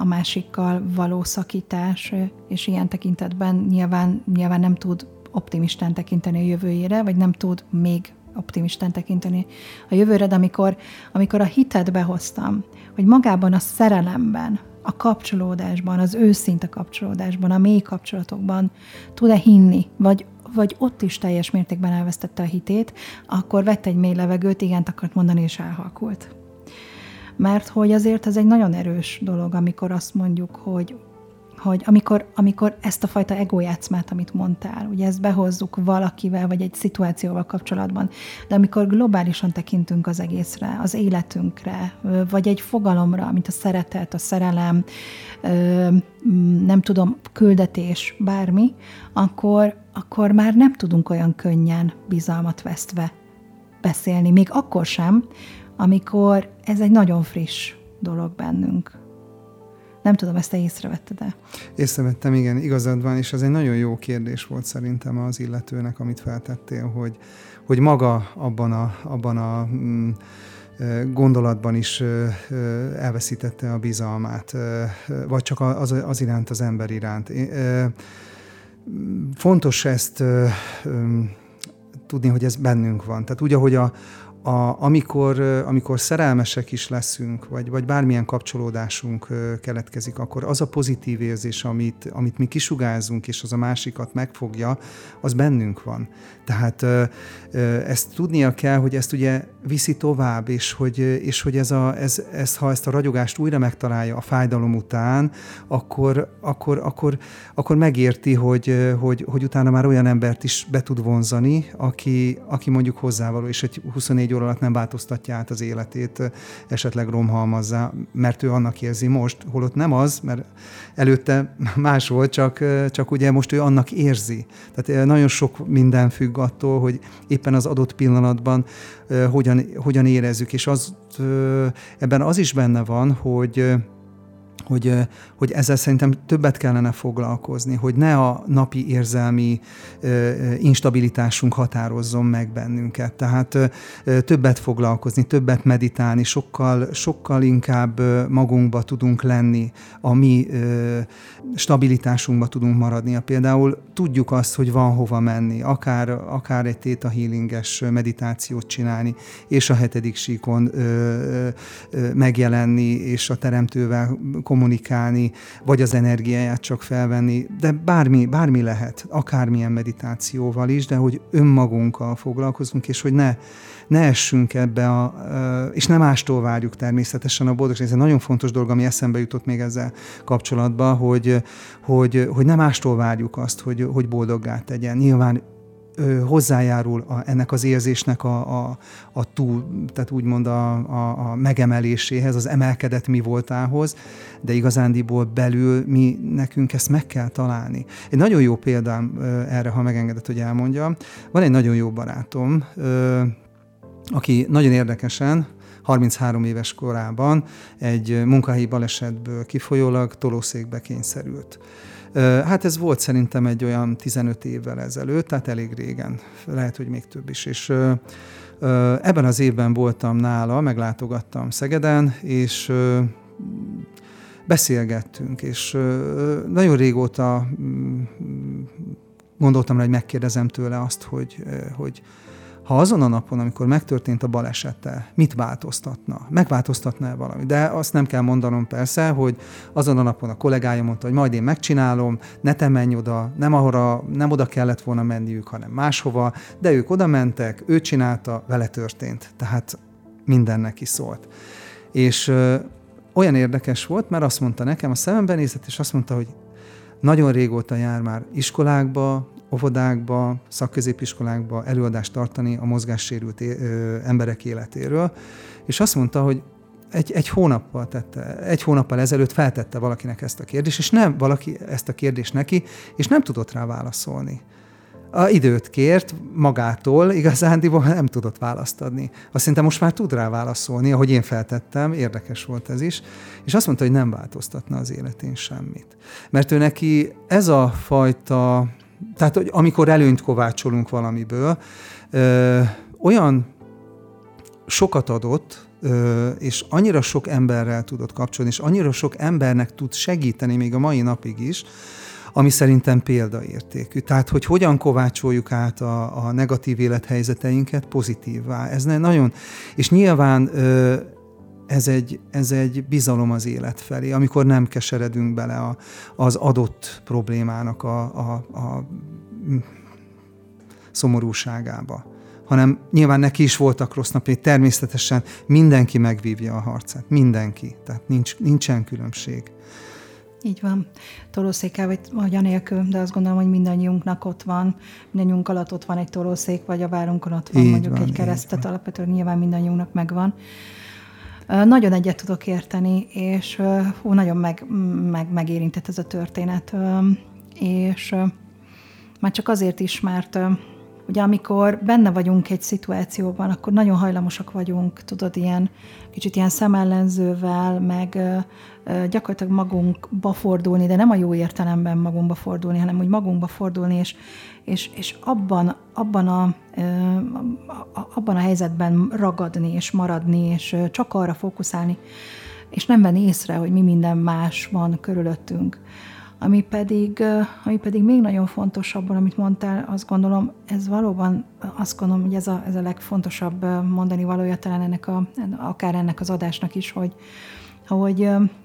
a másikkal való szakítás, és ilyen tekintetben nyilván, nyilván nem tud optimistán tekinteni a jövőjére, vagy nem tud még optimistán tekinteni a jövőre, de amikor, amikor a hitet behoztam, hogy magában a szerelemben, a kapcsolódásban, az őszinte kapcsolódásban, a mély kapcsolatokban tud-e hinni, vagy vagy ott is teljes mértékben elvesztette a hitét, akkor vett egy mély levegőt, igent akart mondani, és elhalkult. Mert hogy azért ez egy nagyon erős dolog, amikor azt mondjuk, hogy, hogy amikor, amikor ezt a fajta egójátszmát, amit mondtál, ugye ezt behozzuk valakivel, vagy egy szituációval kapcsolatban, de amikor globálisan tekintünk az egészre, az életünkre, vagy egy fogalomra, mint a szeretet, a szerelem, nem tudom, küldetés, bármi, akkor akkor már nem tudunk olyan könnyen bizalmat vesztve beszélni, még akkor sem, amikor ez egy nagyon friss dolog bennünk. Nem tudom, ezt te észrevetted-e? Észrevettem, igen, igazad van, és ez egy nagyon jó kérdés volt szerintem az illetőnek, amit feltettél, hogy, hogy maga abban a... Abban a mm, gondolatban is elveszítette a bizalmát, vagy csak az, az iránt, az ember iránt. Fontos ezt tudni, hogy ez bennünk van. Tehát úgy, ahogy a, a, amikor, amikor szerelmesek is leszünk, vagy, vagy bármilyen kapcsolódásunk keletkezik, akkor az a pozitív érzés, amit, amit mi kisugárzunk, és az a másikat megfogja, az bennünk van. Tehát ezt tudnia kell, hogy ezt ugye viszi tovább, és hogy, és hogy ez a, ez, ez, ha ezt a ragyogást újra megtalálja a fájdalom után, akkor, akkor, akkor, akkor megérti, hogy, hogy, hogy utána már olyan embert is be tud vonzani, aki, aki mondjuk hozzávaló, és egy huszonnégy óra alatt nem változtatja át az életét, esetleg romhalmazzá, mert ő annak érzi most, holott nem az, mert előtte más volt, csak, csak ugye most ő annak érzi. Tehát nagyon sok minden függ attól, hogy éppen az adott pillanatban hogyan hogyan érezzük, és az, ebben az is benne van, hogy, hogy, hogy ezzel szerintem többet kellene foglalkozni, hogy ne a napi érzelmi instabilitásunk határozzon meg bennünket. Tehát többet foglalkozni, többet meditálni, sokkal, sokkal inkább magunkba tudunk lenni, a mi stabilitásunkba tudunk maradni. Például tudjuk azt, hogy van hova menni, akár, akár egy theta healinges meditációt csinálni, és a hetedik síkon megjelenni, és a teremtővel kommunikálni, kommunikálni, vagy az energiáját csak felvenni, de bármi, bármi lehet, akármilyen meditációval is, de hogy önmagunkkal foglalkozunk, és hogy ne, ne essünk ebbe, a, és nem mástól várjuk természetesen a boldogság. Ez egy nagyon fontos dolog, ami eszembe jutott még ezzel kapcsolatban, hogy, hogy, hogy nem mástól várjuk azt, hogy, hogy boldoggá tegyen. Nyilván hozzájárul a, ennek az érzésnek a, a, a túl, tehát úgymond a, a, a megemeléséhez, az emelkedett mi voltához, de igazándiból belül mi nekünk ezt meg kell találni. Egy nagyon jó példám erre, ha megengedett, hogy elmondjam. Van egy nagyon jó barátom, aki nagyon érdekesen, harminchárom éves korában egy munkahelyi balesetből kifolyólag tolószékbe kényszerült. Hát ez volt szerintem egy olyan tizenöt évvel ezelőtt, tehát elég régen, lehet, hogy még több is. És ebben az évben voltam nála, meglátogattam Szegeden, és beszélgettünk, és nagyon régóta gondoltam rá, hogy megkérdezem tőle azt, hogy, hogy ha azon a napon, amikor megtörtént a balesete, mit változtatna? Megváltoztatná valami? De azt nem kell mondanom persze, hogy azon a napon a kollégája mondta, hogy majd én megcsinálom, ne te menj oda, nem, ahora, nem oda kellett volna menniük, hanem máshova, de ők oda mentek, ő csinálta, vele történt. Tehát minden neki szólt. És ö, olyan érdekes volt, mert azt mondta nekem, a szememben nézett, és azt mondta, hogy nagyon régóta jár már iskolákba, óvodákba, szakközépiskolákba előadást tartani a mozgássérült é- ö, emberek életéről, és azt mondta, hogy egy, egy hónappal tette, egy hónappal ezelőtt feltette valakinek ezt a kérdést, és nem valaki ezt a kérdést neki, és nem tudott rá válaszolni. A időt kért magától, igazándiból nem tudott választ adni. Azt szerintem most már tud rá válaszolni, ahogy én feltettem, érdekes volt ez is, és azt mondta, hogy nem változtatna az életén semmit. Mert ő neki ez a fajta... Tehát, hogy amikor előnyt kovácsolunk valamiből, ö, olyan sokat adott, ö, és annyira sok emberrel tudott kapcsolni, és annyira sok embernek tud segíteni még a mai napig is, ami szerintem példaértékű. Tehát, hogy hogyan kovácsoljuk át a, a negatív élethelyzeteinket pozitívvá. Ez nagyon... És nyilván... Ö, Ez egy, ez egy bizalom az élet felé, amikor nem keseredünk bele a, az adott problémának a, a, a szomorúságába. Hanem nyilván neki is voltak rossz napjai, természetesen mindenki megvívja a harcát, mindenki, tehát nincs, nincsen különbség. Így van. Tolószékkel vagy, vagy anélkül, de azt gondolom, hogy mindannyiunknak ott van, mindannyiunk alatt ott van egy tolószék, vagy a várunkon ott van így mondjuk van, egy keresztet, alapvetően nyilván mindannyiunknak megvan. Nagyon egyet tudok érteni, és hú, nagyon meg, meg, megérintett ez a történet. És már csak azért is, mert ugye amikor benne vagyunk egy szituációban, akkor nagyon hajlamosak vagyunk, tudod, ilyen kicsit ilyen szemellenzővel, meg gyakorlatilag magunkba fordulni, de nem a jó értelemben magunkba fordulni, hanem úgy magunkba fordulni, és, és, és abban, abban, a, abban a helyzetben ragadni, és maradni, és csak arra fókuszálni, és nem venni észre, hogy mi minden más van körülöttünk. Ami pedig, ami pedig még nagyon fontos abban, amit mondtál, azt gondolom, ez valóban, azt gondolom, hogy ez a, ez a legfontosabb mondani valója talán ennek a, akár ennek az adásnak is, hogy, hogy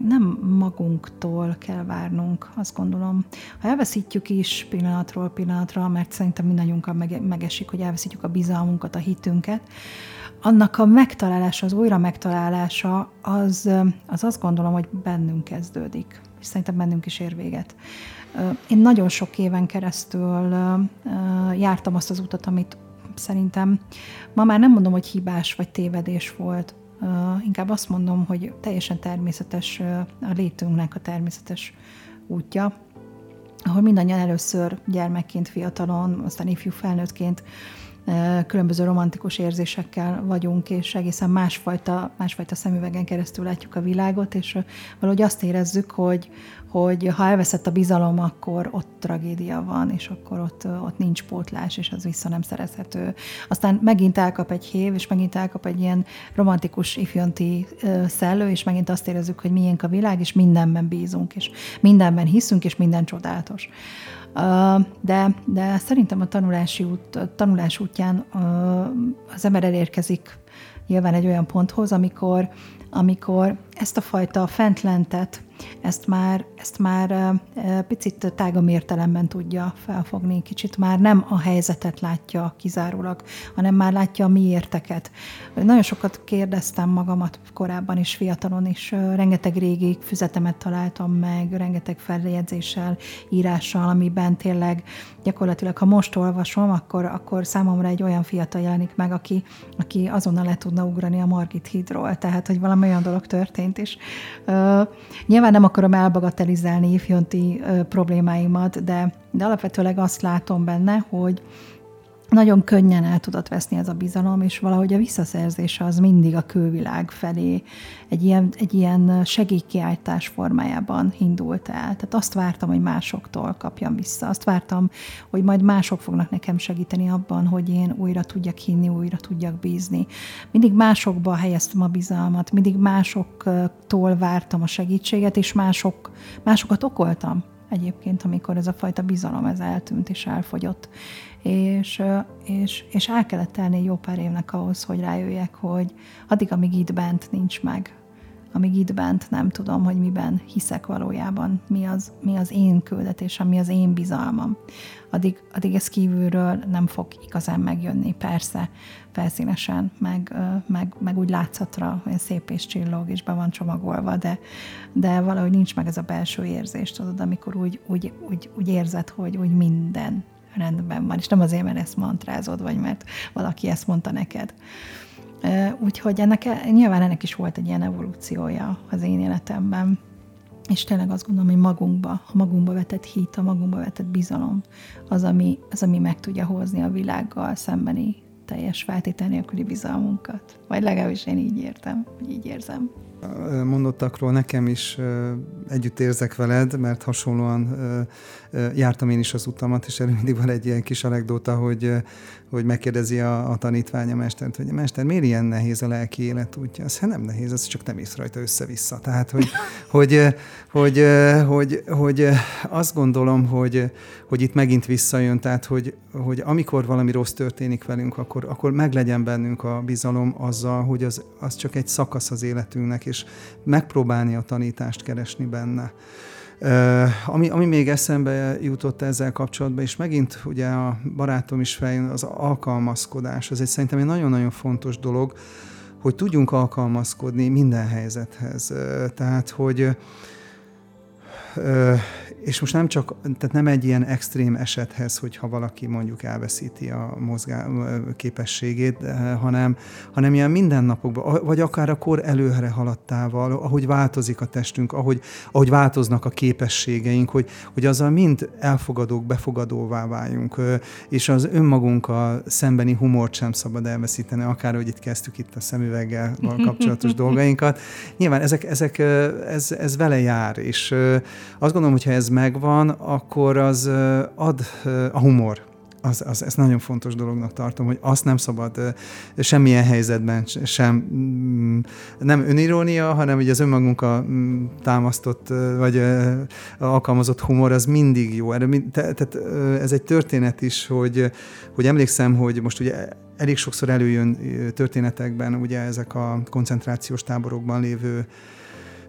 nem magunktól kell várnunk, azt gondolom. Ha elveszítjük is pillanatról pillanatra, mert szerintem mindannyiunkkal meg, megesik, hogy elveszítjük a bizalmunkat, a hitünket, annak a megtalálása, az újra megtalálása, az, az azt gondolom, hogy bennünk kezdődik. És szerintem bennünk is ér véget. Én nagyon sok éven keresztül jártam azt az utat, amit szerintem ma már nem mondom, hogy hibás vagy tévedés volt. Inkább azt mondom, hogy teljesen természetes a létünknek a természetes útja, ahol mindannyian először gyermekként, fiatalon, aztán ifjú felnőttként különböző romantikus érzésekkel vagyunk, és egészen másfajta, másfajta szemüvegen keresztül látjuk a világot, és valahogy azt érezzük, hogy, hogy ha elveszett a bizalom, akkor ott tragédia van, és akkor ott, ott nincs pótlás, és az vissza nem szerezhető. Aztán megint elkap egy hév, és megint elkap egy ilyen romantikus ifjonti szellő, és megint azt érezzük, hogy miénk a világ, és mindenben bízunk, és mindenben hiszünk, és minden csodálatos. De, de szerintem a tanulási út, a tanulás útján az ember elérkezik nyilván egy olyan ponthoz, amikor, amikor ezt a fajta fentlentet, ezt már, ezt már picit tágabb értelemben tudja felfogni, kicsit már nem a helyzetet látja kizárólag, hanem már látja a miérteket. Nagyon sokat kérdeztem magamat korábban is, fiatalon is, rengeteg régi füzetemet találtam meg, rengeteg feljegyzéssel, írással, amiben tényleg gyakorlatilag, ha most olvasom, akkor, akkor számomra egy olyan fiatal jelenik meg, aki, aki azonnal le tudna ugrani a Margit hídról, tehát, hogy valami olyan dolog történt is. Uh, nyilván nem akarom elbagatelizálni ifjonti uh, problémáimat, de, de alapvetőleg azt látom benne, hogy nagyon könnyen el tudott veszni ez a bizalom, és valahogy a visszaszerzése az mindig a külvilág felé egy ilyen, egy ilyen segélykiáltás formájában indult el. Tehát azt vártam, hogy másoktól kapjam vissza. Azt vártam, hogy majd mások fognak nekem segíteni abban, hogy én újra tudjak hinni, újra tudjak bízni. Mindig másokba helyeztem a bizalmat, mindig másoktól vártam a segítséget, és mások, másokat okoltam egyébként, amikor ez a fajta bizalom ez eltűnt és elfogyott. És, és, és el kellett telni jó pár évnek ahhoz, hogy rájöjjek, hogy addig, amíg itt bent nincs meg, amíg itt bent nem tudom, hogy miben hiszek valójában, mi az, mi az én küldetésem, mi az én bizalmam. Addig, addig ez kívülről nem fog igazán megjönni, persze, felszínesen, meg, meg, meg úgy látszatra, olyan szép és csillog, és be van csomagolva, de, de valahogy nincs meg ez a belső érzés, tudod, amikor úgy, úgy, úgy, úgy érzed, hogy úgy minden rendben van, és nem azért, mert ezt mantrázod, vagy mert valaki ezt mondta neked. Úgyhogy ennek, nyilván ennek is volt egy ilyen evolúciója az én életemben, és tényleg azt gondolom, hogy magunkba, a magunkba vetett hit, a magunkba vetett bizalom az, ami, az, ami meg tudja hozni a világgal szembeni teljes feltétel nélküli bizalmunkat. Vagy legalábbis én így értem, vagy így érzem. Mondottakról nekem is együtt érzek veled, mert hasonlóan jártam én is az utamat, és erről mindig van egy ilyen kis anekdóta, hogy, hogy megkérdezi a, a tanítvány a mestert, hogy mester, miért ilyen nehéz a lelki élet útja? Azt nem nehéz, az csak nem ész rajta össze-vissza. Tehát, hogy, hogy, hogy, hogy, hogy azt gondolom, hogy, hogy itt megint visszajön, tehát, hogy, hogy amikor valami rossz történik velünk, akkor, akkor meglegyen bennünk a bizalom azzal, hogy az, az csak egy szakasz az életünknek, és megpróbálni a tanítást keresni benne. Uh, ami, ami még eszembe jutott ezzel kapcsolatban, és megint ugye a barátom is feljön, az alkalmazkodás, az egy szerintem egy nagyon-nagyon fontos dolog, hogy tudjunk alkalmazkodni minden helyzethez. Uh, tehát, hogy uh, és most nem csak, tehát nem egy ilyen extrém esethez, hogyha valaki mondjuk elveszíti a mozgás képességét, hanem, hanem ilyen mindennapokban, vagy akár a kor előre haladtával, ahogy változik a testünk, ahogy, ahogy változnak a képességeink, hogy, hogy azzal mind elfogadók, befogadóvá váljunk, és az önmagunkkal szembeni humort sem szabad elveszíteni, akár, hogy itt kezdtük itt a szemüveggel kapcsolatos dolgainkat. Nyilván ezek, ezek, ez, ez vele jár, és azt gondolom, hogyha ez megvan, akkor az ad a humor. Az, az, ez nagyon fontos dolognak tartom, hogy azt nem szabad semmilyen helyzetben sem, nem önirónia, hanem hogy az önmagunkkal támasztott, vagy alkalmazott humor, az mindig jó. Tehát ez egy történet is, hogy, hogy emlékszem, hogy most ugye elég sokszor előjön történetekben ugye ezek a koncentrációs táborokban lévő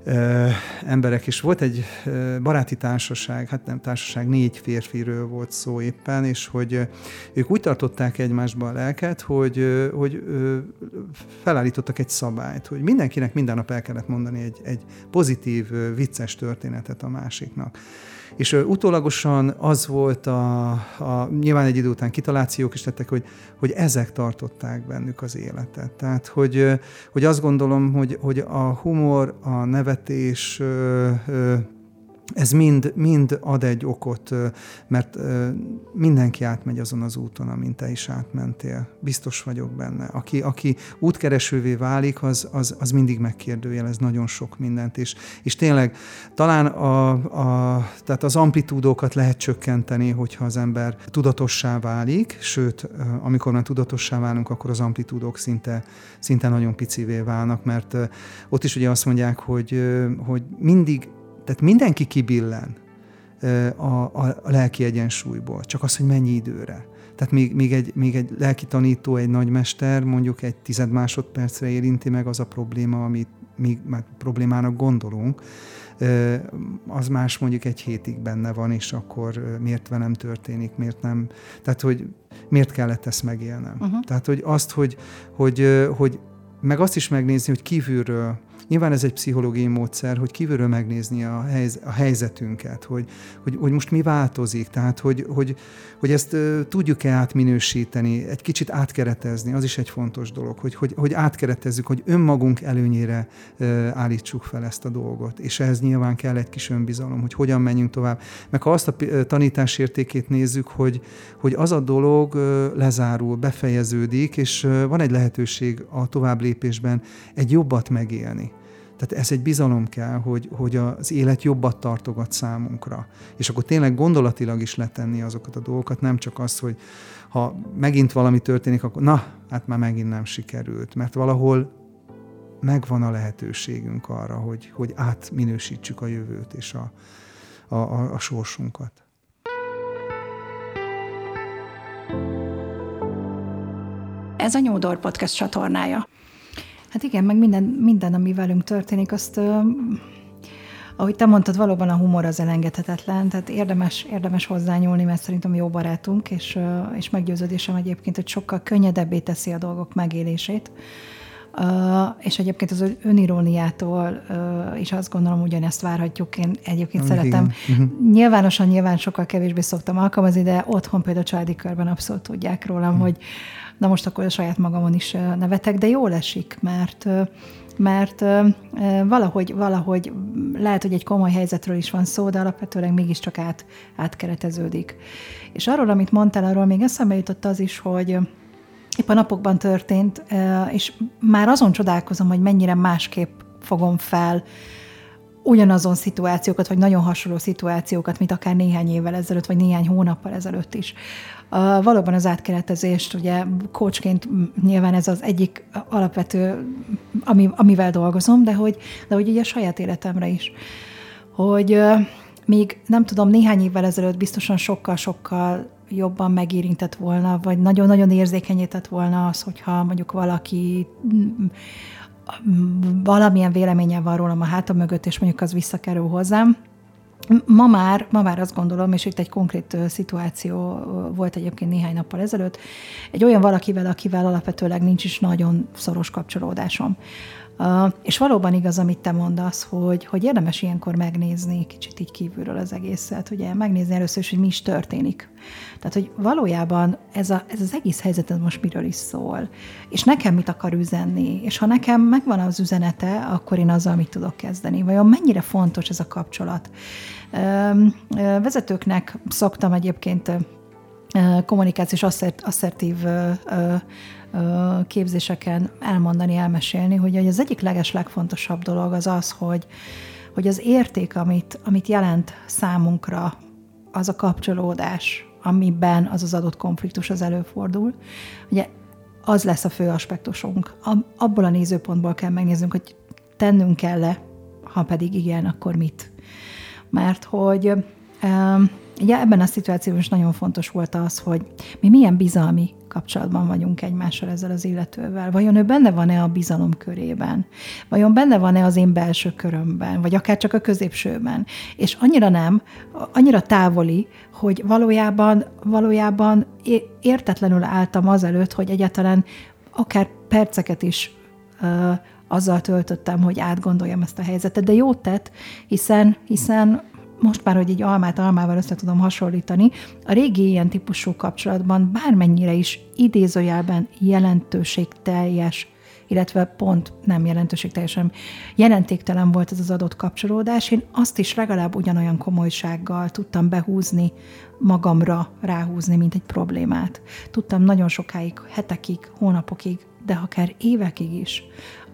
Ö, emberek is. Volt egy ö, baráti társaság, hát nem társaság, négy férfiről volt szó éppen, és hogy ö, ők úgy tartották egymásba a lelket, hogy, ö, hogy ö, felállítottak egy szabályt, hogy mindenkinek minden nap el kellett mondani egy, egy pozitív, ö, vicces történetet a másiknak. És ö, utólagosan az volt a, a, nyilván egy idő után kitalációk is lettek, hogy, hogy ezek tartották bennük az életet. Tehát, hogy, ö, hogy azt gondolom, hogy, hogy a humor, a nevetés, ö, ö, ez mind, mind ad egy okot, ö, mert ö, mindenki átmegy azon az úton, amint te is átmentél. Biztos vagyok benne. Aki, aki útkeresővé válik, az, az, az mindig megkérdőjelez nagyon sok mindent. És, és tényleg talán a, a, tehát az amplitúdókat lehet csökkenteni, hogyha az ember tudatossá válik, sőt, amikor már tudatossá válunk, akkor az amplitúdók szinte, szinte nagyon picivé válnak, mert ott is ugye azt mondják, hogy, hogy mindig, tehát mindenki kibillen a, a, a lelki egyensúlyból, csak az, hogy mennyi időre. Tehát még, még, egy, még egy lelki tanító, egy nagymester mondjuk egy tized másodpercre érinti meg az a probléma, amit mi már problémának gondolunk, az más mondjuk egy hétig benne van, és akkor miért velem történik, miért nem, tehát hogy miért kellett ezt megélnem. Uh-huh. Tehát hogy azt, hogy, hogy, hogy meg azt is megnézni, hogy kívülről, nyilván ez egy pszichológiai módszer, hogy kívülről megnézni a, helyz, a helyzetünket, hogy, hogy, hogy most mi változik, tehát hogy, hogy, hogy ezt tudjuk-e átminősíteni, egy kicsit átkeretezni, az is egy fontos dolog, hogy, hogy, hogy átkeretezzük, hogy önmagunk előnyére állítsuk fel ezt a dolgot, és ehhez nyilván kell egy kis önbizalom, hogy hogyan menjünk tovább. Meg ha azt a tanítás értékét nézzük, hogy, hogy az a dolog lezárul, befejeződik, és van egy lehetőség a tovább lépésben egy jobbat megélni. Tehát ez egy bizalom kell, hogy, hogy az élet jobbat tartogat számunkra. És akkor tényleg gondolatilag is letenni azokat a dolgokat, nem csak az, hogy ha megint valami történik, akkor na, hát már megint nem sikerült. Mert valahol megvan a lehetőségünk arra, hogy, hogy átminősítsük a jövőt és a, a, a, a sorsunkat. Ez a New Door Podcast csatornája. Hát igen, meg minden, minden, ami velünk történik, azt, ö, ahogy te mondtad, valóban a humor az elengedhetetlen, tehát érdemes, érdemes hozzányúlni, mert szerintem jó barátunk, és, ö, és meggyőződésem egyébként, hogy sokkal könnyedebbé teszi a dolgok megélését. Ö, és egyébként az öniróniától ö, is azt gondolom, ugyanezt várhatjuk, én egyébként igen. szeretem. Nyilvánosan nyilván sokkal kevésbé szoktam alkalmazni, de otthon például családi körben abszolút tudják rólam, igen. hogy na most akkor a saját magamon is nevetek, de jól esik, mert, mert valahogy, valahogy lehet, hogy egy komoly helyzetről is van szó, de alapvetőleg mégiscsak át, átkereteződik. És arról, amit mondtál, arról még eszembe jutott az is, hogy épp a napokban történt, és már azon csodálkozom, hogy mennyire másképp fogom fel ugyanazon szituációkat, vagy nagyon hasonló szituációkat, mint akár néhány évvel ezelőtt, vagy néhány hónappal ezelőtt is. Uh, valóban az átkeretezést, ugye coachként nyilván ez az egyik alapvető, ami, amivel dolgozom, de hogy, de hogy ugye a saját életemre is. Hogy uh, még nem tudom, néhány évvel ezelőtt biztosan sokkal-sokkal jobban megérintett volna, vagy nagyon-nagyon érzékenyített volna az, hogyha mondjuk valaki valamilyen véleménye van rólam a hátam mögött, és mondjuk az visszakerül hozzám. Ma már, ma már azt gondolom, és itt egy konkrét szituáció volt egyébként néhány nappal ezelőtt, egy olyan valakivel, akivel alapvetőleg nincs is nagyon szoros kapcsolódásom. Uh, és valóban igaz, amit te mondasz, hogy, hogy érdemes ilyenkor megnézni kicsit így kívülről az egészet, ugye megnézni először is, hogy mi is történik. Tehát, hogy valójában ez, a, ez az egész helyzet ez most miről is szól, és nekem mit akar üzenni, és ha nekem megvan az üzenete, akkor én azzal mit tudok kezdeni. Vajon mennyire fontos ez a kapcsolat? Uh, uh, vezetőknek szoktam egyébként uh, kommunikációs asszert, asszertív uh, uh, képzéseken elmondani, elmesélni, hogy az egyik leges, legfontosabb dolog az az, hogy, hogy az érték, amit, amit jelent számunkra, az a kapcsolódás, amiben az az adott konfliktus az előfordul, ugye az lesz a fő aspektusunk. Abból a nézőpontból kell megnéznünk, hogy tennünk kell-e, ha pedig igen, akkor mit. Mert hogy ugye ebben a szituációban is nagyon fontos volt az, hogy mi milyen bizalmi kapcsolatban vagyunk egymással ezzel az illetővel. Vajon ő benne van-e a bizalom körében? Vajon benne van-e az én belső körömben? Vagy akár csak a középsőben? És annyira nem, annyira távoli, hogy valójában, valójában értetlenül álltam azelőtt, hogy egyáltalán akár perceket is ö, azzal töltöttem, hogy átgondoljam ezt a helyzetet. De jót tett, hiszen, hiszen most már, hogy így almát almával össze tudom hasonlítani, a régi ilyen típusú kapcsolatban bármennyire is idézőjelben jelentőségteljes, illetve pont nem jelentőségteljes, hanem jelentéktelen volt ez az adott kapcsolódás, én azt is legalább ugyanolyan komolysággal tudtam behúzni, magamra ráhúzni, mint egy problémát. Tudtam nagyon sokáig, hetekig, hónapokig, de akár évekig is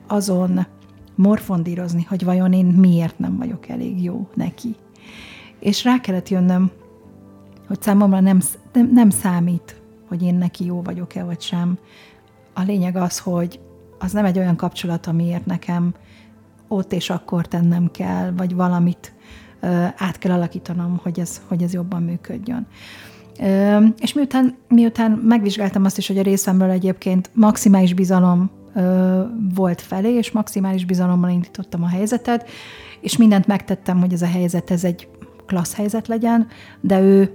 azon morfondírozni, hogy vajon én miért nem vagyok elég jó neki. És rá kellett jönnöm, hogy számomra nem, nem, nem számít, hogy én neki jó vagyok-e, vagy sem. A lényeg az, hogy az nem egy olyan kapcsolat, amiért nekem ott és akkor tennem kell, vagy valamit ö, át kell alakítanom, hogy ez, hogy ez jobban működjön. És miután, miután megvizsgáltam azt is, hogy a részemről egyébként maximális bizalom volt felé, és maximális bizalommal indítottam a helyzetet, és mindent megtettem, hogy ez a helyzet, ez egy klassz helyzet legyen, de ő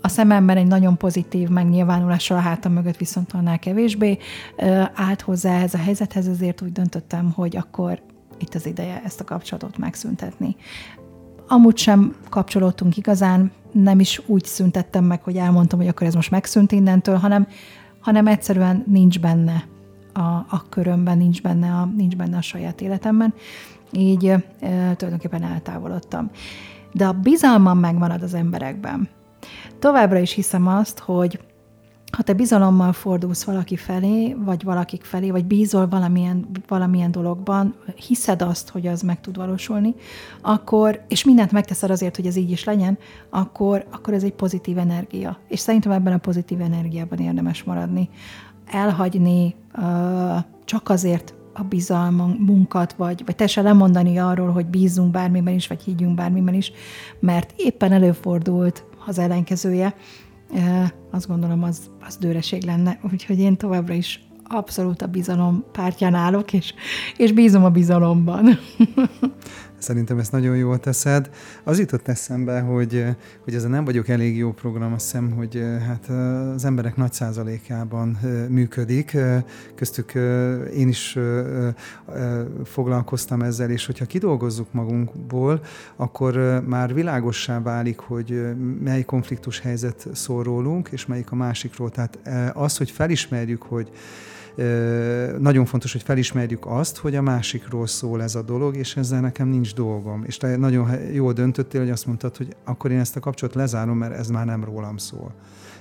a szememben egy nagyon pozitív megnyilvánulással, a hátam mögött viszont annál kevésbé állt hozzá ez a helyzethez, ezért úgy döntöttem, hogy akkor itt az ideje ezt a kapcsolatot megszüntetni. Amúgy sem kapcsolódtunk igazán, nem is úgy szüntettem meg, hogy elmondtam, hogy akkor ez most megszűnt innentől, hanem, hanem egyszerűen nincs benne a, a körömben, nincs benne a, nincs benne a saját életemben, így e, tulajdonképpen eltávolodtam. De a bizalmam megmarad az emberekben. Továbbra is hiszem azt, hogy ha te bizalommal fordulsz valaki felé, vagy valakik felé, vagy bízol valamilyen, valamilyen dologban, hiszed azt, hogy az meg tud valósulni, akkor, és mindent megteszed azért, hogy ez így is legyen, akkor, akkor ez egy pozitív energia. És szerintem ebben a pozitív energiában érdemes maradni. Elhagyni uh, csak azért a bizalmunkat, vagy, vagy teljesen lemondani arról, hogy bízzunk bármiben is, vagy higgyünk bármiben is, mert éppen előfordult az ellenkezője. Azt gondolom, az, az dőreség lenne, úgyhogy én továbbra is abszolút a bizalom pártján állok, és, és bízom a bizalomban. Szerintem ezt nagyon jól teszed. Az jutott eszembe, hogy, hogy ez a Nem vagyok elég jó program, azt hiszem, hogy hát az emberek nagy százalékában működik. Köztük én is foglalkoztam ezzel, és hogyha kidolgozzuk magunkból, akkor már világossá válik, hogy mely konfliktus helyzet szól rólunk, és melyik a másikról. Tehát az, hogy felismerjük, hogy nagyon fontos, hogy felismerjük azt, hogy a másikról szól ez a dolog, és ezzel nekem nincs dolgom. És te nagyon jól döntöttél, hogy azt mondtad, hogy akkor én ezt a kapcsolatot lezárom, mert ez már nem rólam szól.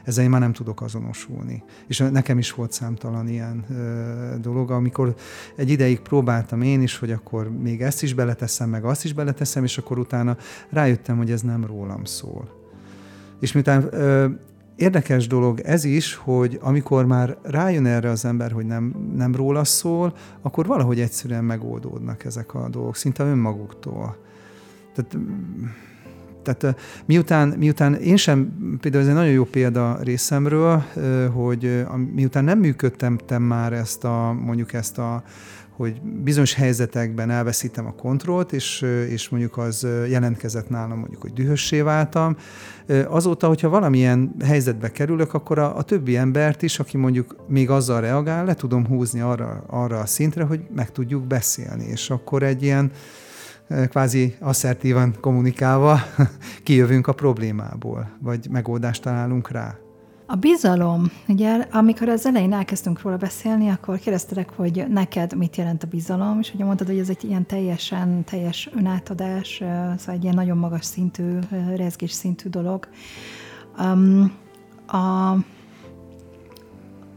Ezzel én már nem tudok azonosulni. És nekem is volt számtalan ilyen ö, dolog, amikor egy ideig próbáltam én is, hogy akkor még ezt is beleteszem, meg azt is beleteszem, és akkor utána rájöttem, hogy ez nem rólam szól. És miután... Ö, Érdekes dolog ez is, hogy amikor már rájön erre az ember, hogy nem, nem róla szól, akkor valahogy egyszerűen megoldódnak ezek a dolgok, szinte önmaguktól. Tehát, tehát miután, miután én sem, például ez egy nagyon jó példa részemről, hogy miután nem működtem már ezt a, mondjuk ezt a, hogy bizonyos helyzetekben elveszítem a kontrollt, és, és mondjuk az jelentkezett nálam, mondjuk, hogy dühössé váltam. Azóta, hogyha valamilyen helyzetbe kerülök, akkor a, a többi embert is, aki mondjuk még azzal reagál, le tudom húzni arra, arra a szintre, hogy meg tudjuk beszélni. És akkor egy ilyen kvázi asszertívan kommunikálva kijövünk a problémából, vagy megoldást találunk rá. A bizalom, ugye, amikor az elején elkezdtünk róla beszélni, akkor kérdeztelek, hogy neked mit jelent a bizalom, és ugye mondtad, hogy ez egy ilyen teljesen, teljes önátadás, szóval egy ilyen nagyon magas szintű, rezgés szintű dolog. Um, a,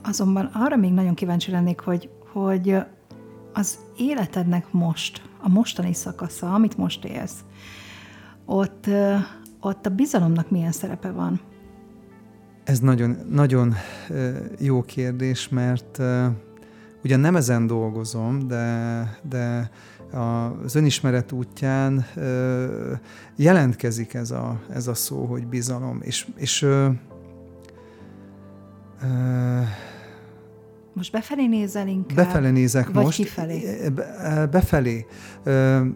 azonban arra még nagyon kíváncsi lennék, hogy, hogy az életednek most, a mostani szakasza, amit most élsz, ott, ott a bizalomnak milyen szerepe van? Ez nagyon, nagyon jó kérdés, mert ugyan nem ezen dolgozom, de, de az önismeret útján jelentkezik ez a, ez a szó, hogy bizalom. És, és, ö, ö, most befelé nézel inkább? Befelé nézek vagy most. Kifelé? Befelé.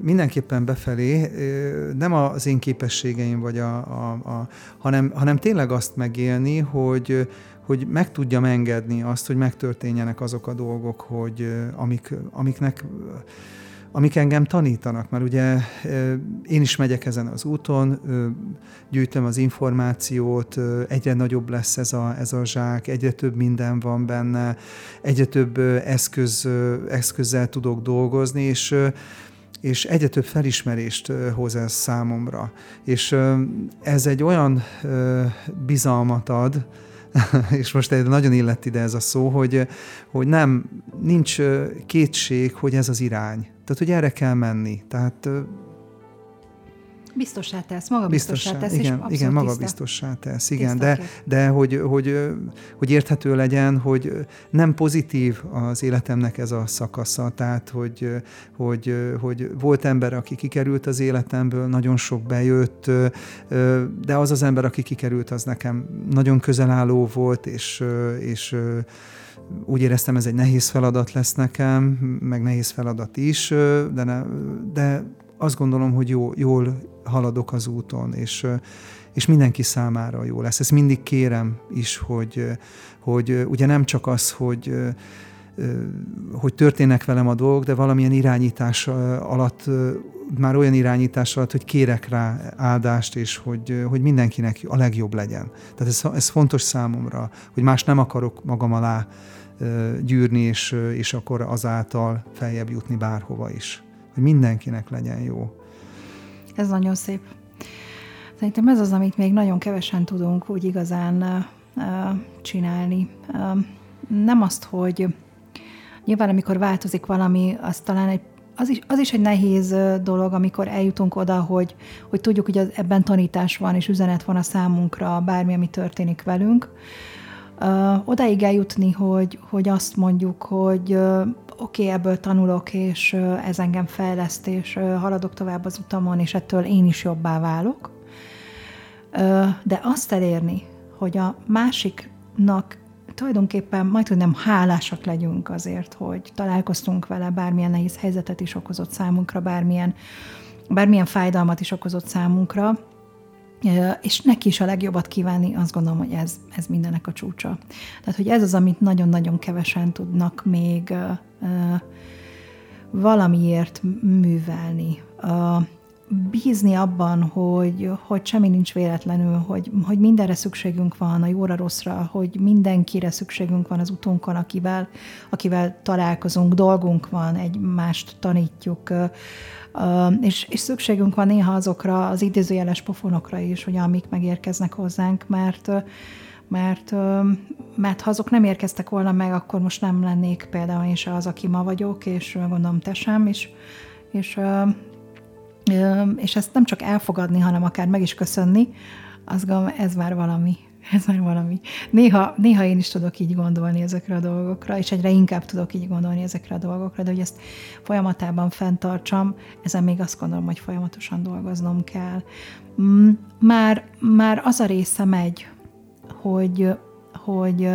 Mindenképpen befelé. Nem az én képességeim, vagy a, a, a, hanem, hanem tényleg azt megélni, hogy, hogy meg tudjam engedni azt, hogy megtörténjenek azok a dolgok, hogy amik, amiknek... amik engem tanítanak, mert ugye én is megyek ezen az úton, gyűjtöm az információt, egyre nagyobb lesz ez a, ez a zsák, egyre több minden van benne, egyre több eszköz, eszközzel tudok dolgozni, és, és egyre több felismerést hoz ez számomra. És ez egy olyan bizalmat ad, és most nagyon illett ide ez a szó, hogy, hogy nem, nincs kétség, hogy ez az irány. Tehát, hogy erre kell menni. Tehát, Biztossá tesz, magabiztossá tesz, igen, és abszolút igen, magabiztossá tesz, igen, de, de hogy, hogy, hogy érthető legyen, hogy nem pozitív az életemnek ez a szakasza, tehát hogy, hogy, hogy volt ember, aki kikerült az életemből, nagyon sok bejött, de az az ember, aki kikerült, az nekem nagyon közelálló volt, és, és úgy éreztem, ez egy nehéz feladat lesz nekem, meg nehéz feladat is, de, ne, de azt gondolom, hogy jó, jól haladok az úton, és, és mindenki számára jó lesz. Ezt mindig kérem is, hogy, hogy ugye nem csak az, hogy, hogy történnek velem a dolgok, de valamilyen irányítás alatt, már olyan irányítás alatt, hogy kérek rá áldást, és hogy, hogy mindenkinek a legjobb legyen. Tehát ez, ez fontos számomra, hogy más nem akarok magam alá gyűrni, és, és akkor azáltal feljebb jutni bárhova is. Hogy mindenkinek legyen jó. Ez nagyon szép. Szerintem ez az, amit még nagyon kevesen tudunk úgy igazán uh, csinálni. Uh, nem azt, hogy nyilván amikor változik valami, az talán egy, az, is, az is egy nehéz dolog, amikor eljutunk oda, hogy, hogy tudjuk, hogy az, ebben tanítás van, és üzenet van a számunkra, bármi, ami történik velünk. Uh, odáig eljutni, hogy, hogy azt mondjuk, hogy uh, oké, okay, ebből tanulok, és uh, ez engem fejleszt, és uh, haladok tovább az utamon, és ettől én is jobbá válok. Uh, de azt elérni, hogy a másiknak tulajdonképpen majdhogy nem hálásak legyünk azért, hogy találkoztunk vele, bármilyen nehéz helyzetet is okozott számunkra, bármilyen, bármilyen fájdalmat is okozott számunkra, és neki is a legjobbat kívánni, azt gondolom, hogy ez, ez mindennek a csúcsa. Tehát, hogy ez az, amit nagyon-nagyon kevesen tudnak még uh, valamiért művelni. Uh, bízni abban, hogy, hogy semmi nincs véletlenül, hogy, hogy mindenre szükségünk van, a jóra, rosszra, hogy mindenkire szükségünk van az utunkon, akivel, akivel találkozunk, dolgunk van, egymást tanítjuk, uh, Uh, és, és szükségünk van néha azokra az idézőjeles pofonokra is, hogy amik megérkeznek hozzánk, mert, mert, mert ha azok nem érkeztek volna meg, akkor most nem lennék például én se az, aki ma vagyok, és gondolom te sem, és, és, uh, és ezt nem csak elfogadni, hanem akár meg is köszönni, azt gondolom, ez már valami. Ez már valami. Néha, néha én is tudok így gondolni ezekre a dolgokra, és egyre inkább tudok így gondolni ezekre a dolgokra, de hogy ezt folyamatában fenntartsam, ezen még azt gondolom, hogy folyamatosan dolgoznom kell. Már, már az a része megy, hogy, hogy,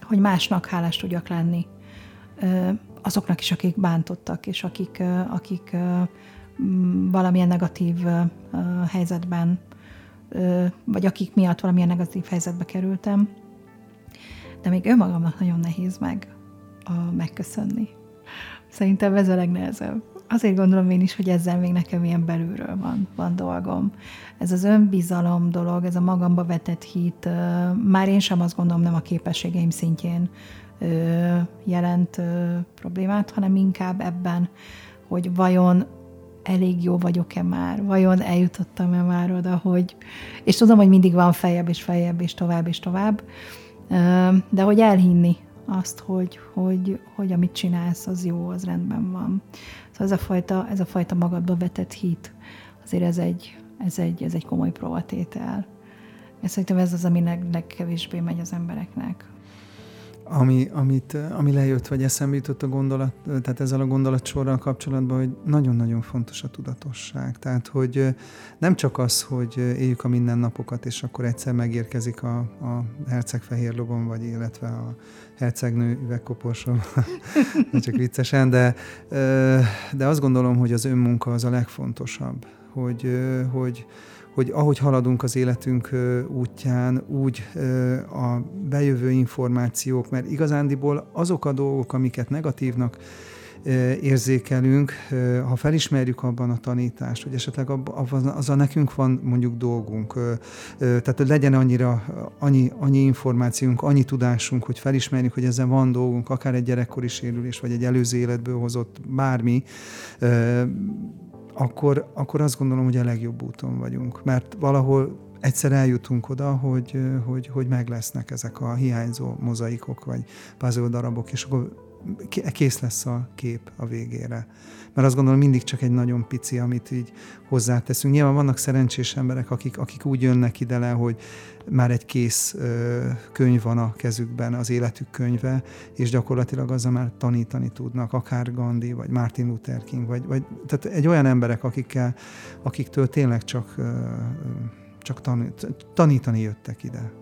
hogy másnak hálás tudjak lenni. Azoknak is, akik bántottak, és akik, akik valamilyen negatív helyzetben vagy akik miatt valamilyen negatív helyzetbe kerültem, de még önmagamnak nagyon nehéz meg a megköszönni. Szerintem ez a legnehezebb. Azért gondolom én is, hogy ezzel még nekem ilyen belülről van, van dolgom. Ez az önbizalom dolog, ez a magamba vetett hit, már én sem azt gondolom, nem a képességeim szintjén jelent problémát, hanem inkább ebben, hogy vajon elég jó vagyok-e már, vajon eljutottam-e már oda, hogy... És tudom, hogy mindig van feljebb, és feljebb, és tovább, és tovább, de hogy elhinni azt, hogy, hogy, hogy amit csinálsz, az jó, az rendben van. Szóval ez a fajta, ez a fajta magadba vetett hit, azért ez egy, ez egy, ez egy komoly próbatétel. És szerintem ez az, aminek legkevésbé megy az embereknek. Ami, amit, ami lejött, vagy eszembe jutott a gondolat, tehát ezzel a gondolatsorral kapcsolatban, hogy nagyon-nagyon fontos a tudatosság. Tehát, hogy nem csak az, hogy éljük a mindennapokat, és akkor egyszer megérkezik a, a hercegfehér lovon, vagy illetve a hercegnő üvegkoporson, csak viccesen, de, de azt gondolom, hogy az önmunka az a legfontosabb, hogy, hogy hogy ahogy haladunk az életünk útján, úgy a bejövő információk, mert igazándiból azok a dolgok, amiket negatívnak érzékelünk, ha felismerjük abban a tanítást, hogy esetleg azzal nekünk van mondjuk dolgunk, tehát hogy legyen annyira, annyi, annyi információnk, annyi tudásunk, hogy felismerjük, hogy ezzel van dolgunk, akár egy gyerekkori sérülés, vagy egy előző életből hozott bármi, Akkor, akkor azt gondolom, hogy a legjobb úton vagyunk. Mert valahol egyszer eljutunk oda, hogy, hogy, hogy meglesznek ezek a hiányzó mozaikok, vagy puzzle darabok, és akkor kész lesz a kép a végére. Mert azt gondolom, mindig csak egy nagyon pici, amit így hozzáteszünk. Nyilván vannak szerencsés emberek, akik, akik úgy jönnek ide le, hogy már egy kész ö, könyv van a kezükben, az életük könyve, és gyakorlatilag azzal már tanítani tudnak, akár Gandhi, vagy Martin Luther King, vagy, vagy tehát egy olyan emberek, akikkel, akiktől tényleg csak, ö, csak tanít, tanítani jöttek ide.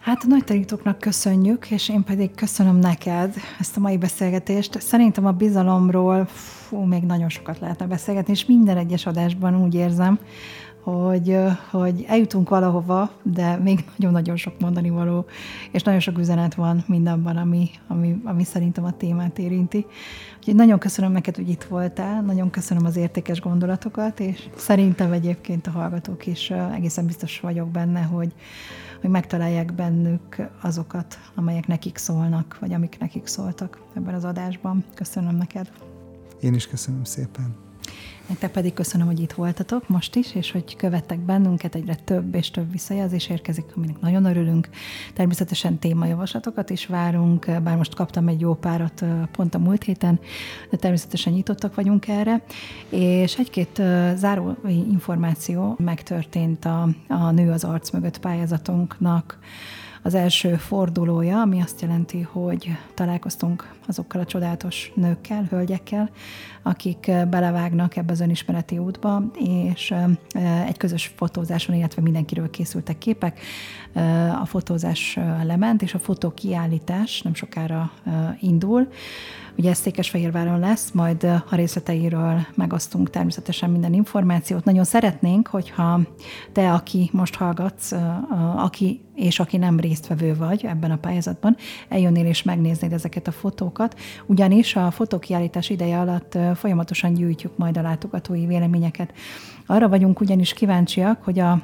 Hát a nagy tanítóknak köszönjük, és én pedig köszönöm neked ezt a mai beszélgetést. Szerintem a bizalomról fú, még nagyon sokat lehetne beszélgetni, és minden egyes adásban úgy érzem, hogy, hogy eljutunk valahova, de még nagyon-nagyon sok mondani való, és nagyon sok üzenet van mindabban, ami, ami, ami szerintem a témát érinti. Úgyhogy nagyon köszönöm neked, hogy itt voltál, nagyon köszönöm az értékes gondolatokat, és szerintem egyébként a hallgatók is, egészen biztos vagyok benne, hogy hogy megtalálják bennük azokat, amelyek nekik szólnak, vagy amik nekik szóltak ebben az adásban. Köszönöm neked. Én is köszönöm szépen. Nektek pedig köszönöm, hogy itt voltatok most is, és hogy követtek bennünket, egyre több és több visszajelzés érkezik, aminek nagyon örülünk. Természetesen témajavaslatokat is várunk, bár most kaptam egy jó párat pont a múlt héten, de természetesen nyitottak vagyunk erre. És egy-két záró információ megtörtént a, a Nő az arc mögött pályázatunknak az első fordulója, ami azt jelenti, hogy találkoztunk azokkal a csodálatos nőkkel, hölgyekkel, akik belevágnak ebbe az önismereti útba, és egy közös fotózáson, illetve mindenkiről készültek képek. A fotózás lement, és a fotókiállítás nem sokára indul. Ugye ez Székesfehérváron lesz, majd a részleteiről megosztunk természetesen minden információt. Nagyon szeretnénk, hogyha te, aki most hallgatsz, aki és aki nem résztvevő vagy ebben a pályázatban, eljönnél és megnéznéd ezeket a fotókat, ugyanis a fotókiállítás ideje alatt folyamatosan gyűjtjük majd a látogatói véleményeket. Arra vagyunk ugyanis kíváncsiak, hogy a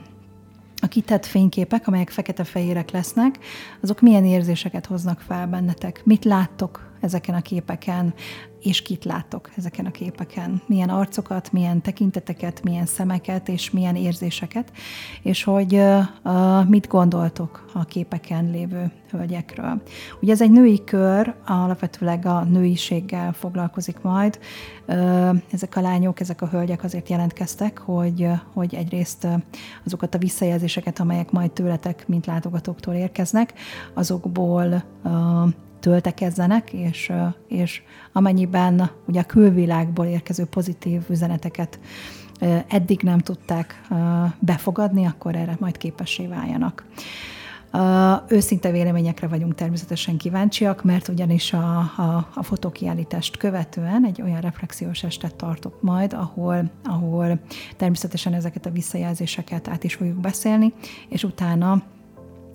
A kitett fényképek, amelyek fekete-fehérek lesznek, azok milyen érzéseket hoznak fel bennetek? Mit láttok ezeken a képeken, és kit láttok ezeken a képeken? Milyen arcokat, milyen tekinteteket, milyen szemeket, és milyen érzéseket? És hogy uh, mit gondoltok a képeken lévő hölgyekről? Ugye ez egy női kör, alapvetőleg a nőiséggel foglalkozik majd. Ezek a lányok, ezek a hölgyek azért jelentkeztek, hogy, hogy egyrészt azokat a visszajelzéseket, amelyek majd tőletek, mint látogatóktól érkeznek, azokból töltekezzenek, és, és amennyiben ugye a külvilágból érkező pozitív üzeneteket eddig nem tudták befogadni, akkor erre majd képessé váljanak. Uh, őszinte véleményekre vagyunk természetesen kíváncsiak, mert ugyanis a, a, a fotókiállítást követően egy olyan reflexiós estet tartok majd, ahol, ahol természetesen ezeket a visszajelzéseket át is fogjuk beszélni, és utána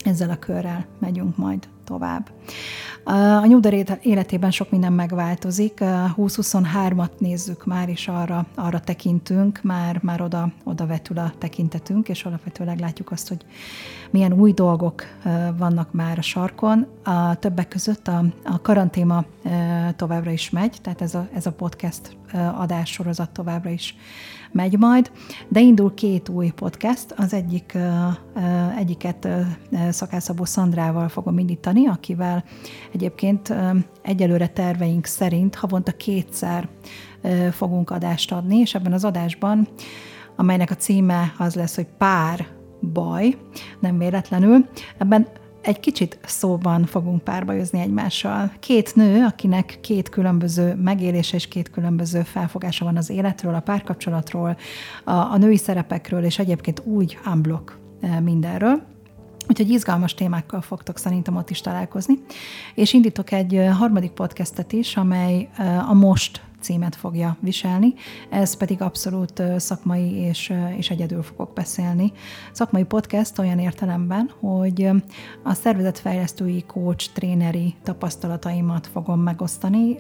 ezzel a körrel megyünk majd tovább. A New Door életében sok minden megváltozik. húsz huszonhármat nézzük már, és arra, arra tekintünk, már, már oda, oda vetül a tekintetünk, és alapvetőleg látjuk azt, hogy milyen új dolgok vannak már a sarkon. A többek között a, a karantéma továbbra is megy, tehát ez a, ez a podcast adássorozat továbbra is megy majd, de indul két új podcast, az egyik, egyiket szakászabó Szandrával fogom indítani, akivel egyébként egyelőre terveink szerint havonta kétszer fogunk adást adni, és ebben az adásban, amelynek a címe az lesz, hogy pár baj, nem véletlenül, ebben egy kicsit szóban fogunk párba jözni egymással. Két nő, akinek két különböző megélése és két különböző felfogása van az életről, a párkapcsolatról, a, a női szerepekről, és egyébként úgy unblock mindenről. Úgyhogy izgalmas témákkal fogtok szerintem ott is találkozni. És indítok egy harmadik podcastet is, amely a Most címet fogja viselni. Ez pedig abszolút szakmai, és, és egyedül fogok beszélni. Szakmai podcast olyan értelemben, hogy a szervezetfejlesztői, coach, tréneri tapasztalataimat fogom megosztani.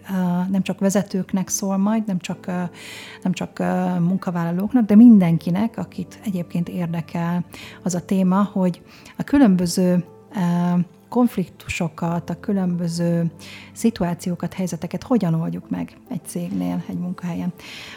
Nem csak vezetőknek szól majd, nem csak, nem csak munkavállalóknak, de mindenkinek, akit egyébként érdekel az a téma, hogy a különböző konfliktusokat, a különböző szituációkat, helyzeteket hogyan oldjuk meg egy cégnél, egy munkahelyen.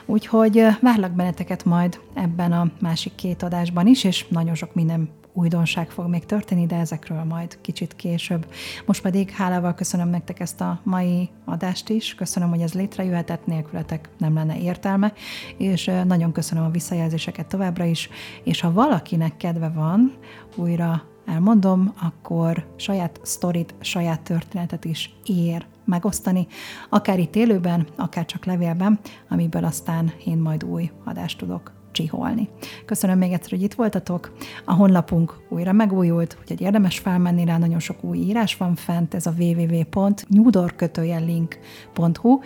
Úgyhogy várlak benneteket majd ebben a másik két adásban is, és nagyon sok minden újdonság fog még történni, de ezekről majd kicsit később. Most pedig hálával köszönöm nektek ezt a mai adást is, köszönöm, hogy ez létrejöhetett, nélkületek nem lenne értelme, és nagyon köszönöm a visszajelzéseket továbbra is, és ha valakinek kedve van, újra elmondom, akkor saját sztorit, saját történetet is ér megosztani, akár itt élőben, akár csak levélben, amiből aztán én majd új adást tudok csiholni. Köszönöm még egyszer, hogy itt voltatok. A honlapunk újra megújult, úgyhogy érdemes felmenni rá, nagyon sok új írás van fent, ez a double-u double-u double-u pont new door link pont hu,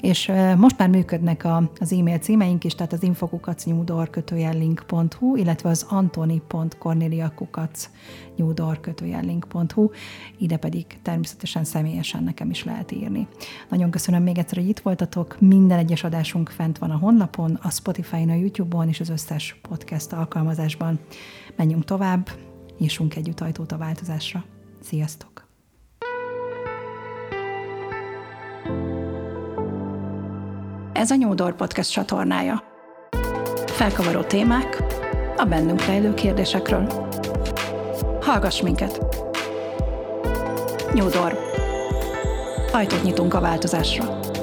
és most már működnek a, az e-mail címeink is, tehát az info kukac new door link pont hu, illetve az antoni pont kornélia kukac new door link pont hu, ide pedig természetesen személyesen nekem is lehet írni. Nagyon köszönöm még egyszer, hogy itt voltatok, minden egyes adásunk fent van a honlapon, a Spotify-n, a YouTube-on és az összes podcast alkalmazásban. Menjünk tovább, nyissunk együtt ajtót a változásra. Sziasztok! Ez a New Door Podcast csatornája. Felkavaró témák a bennünk rejlő kérdésekről. Hallgass minket! New Door. Ajtót nyitunk a változásra.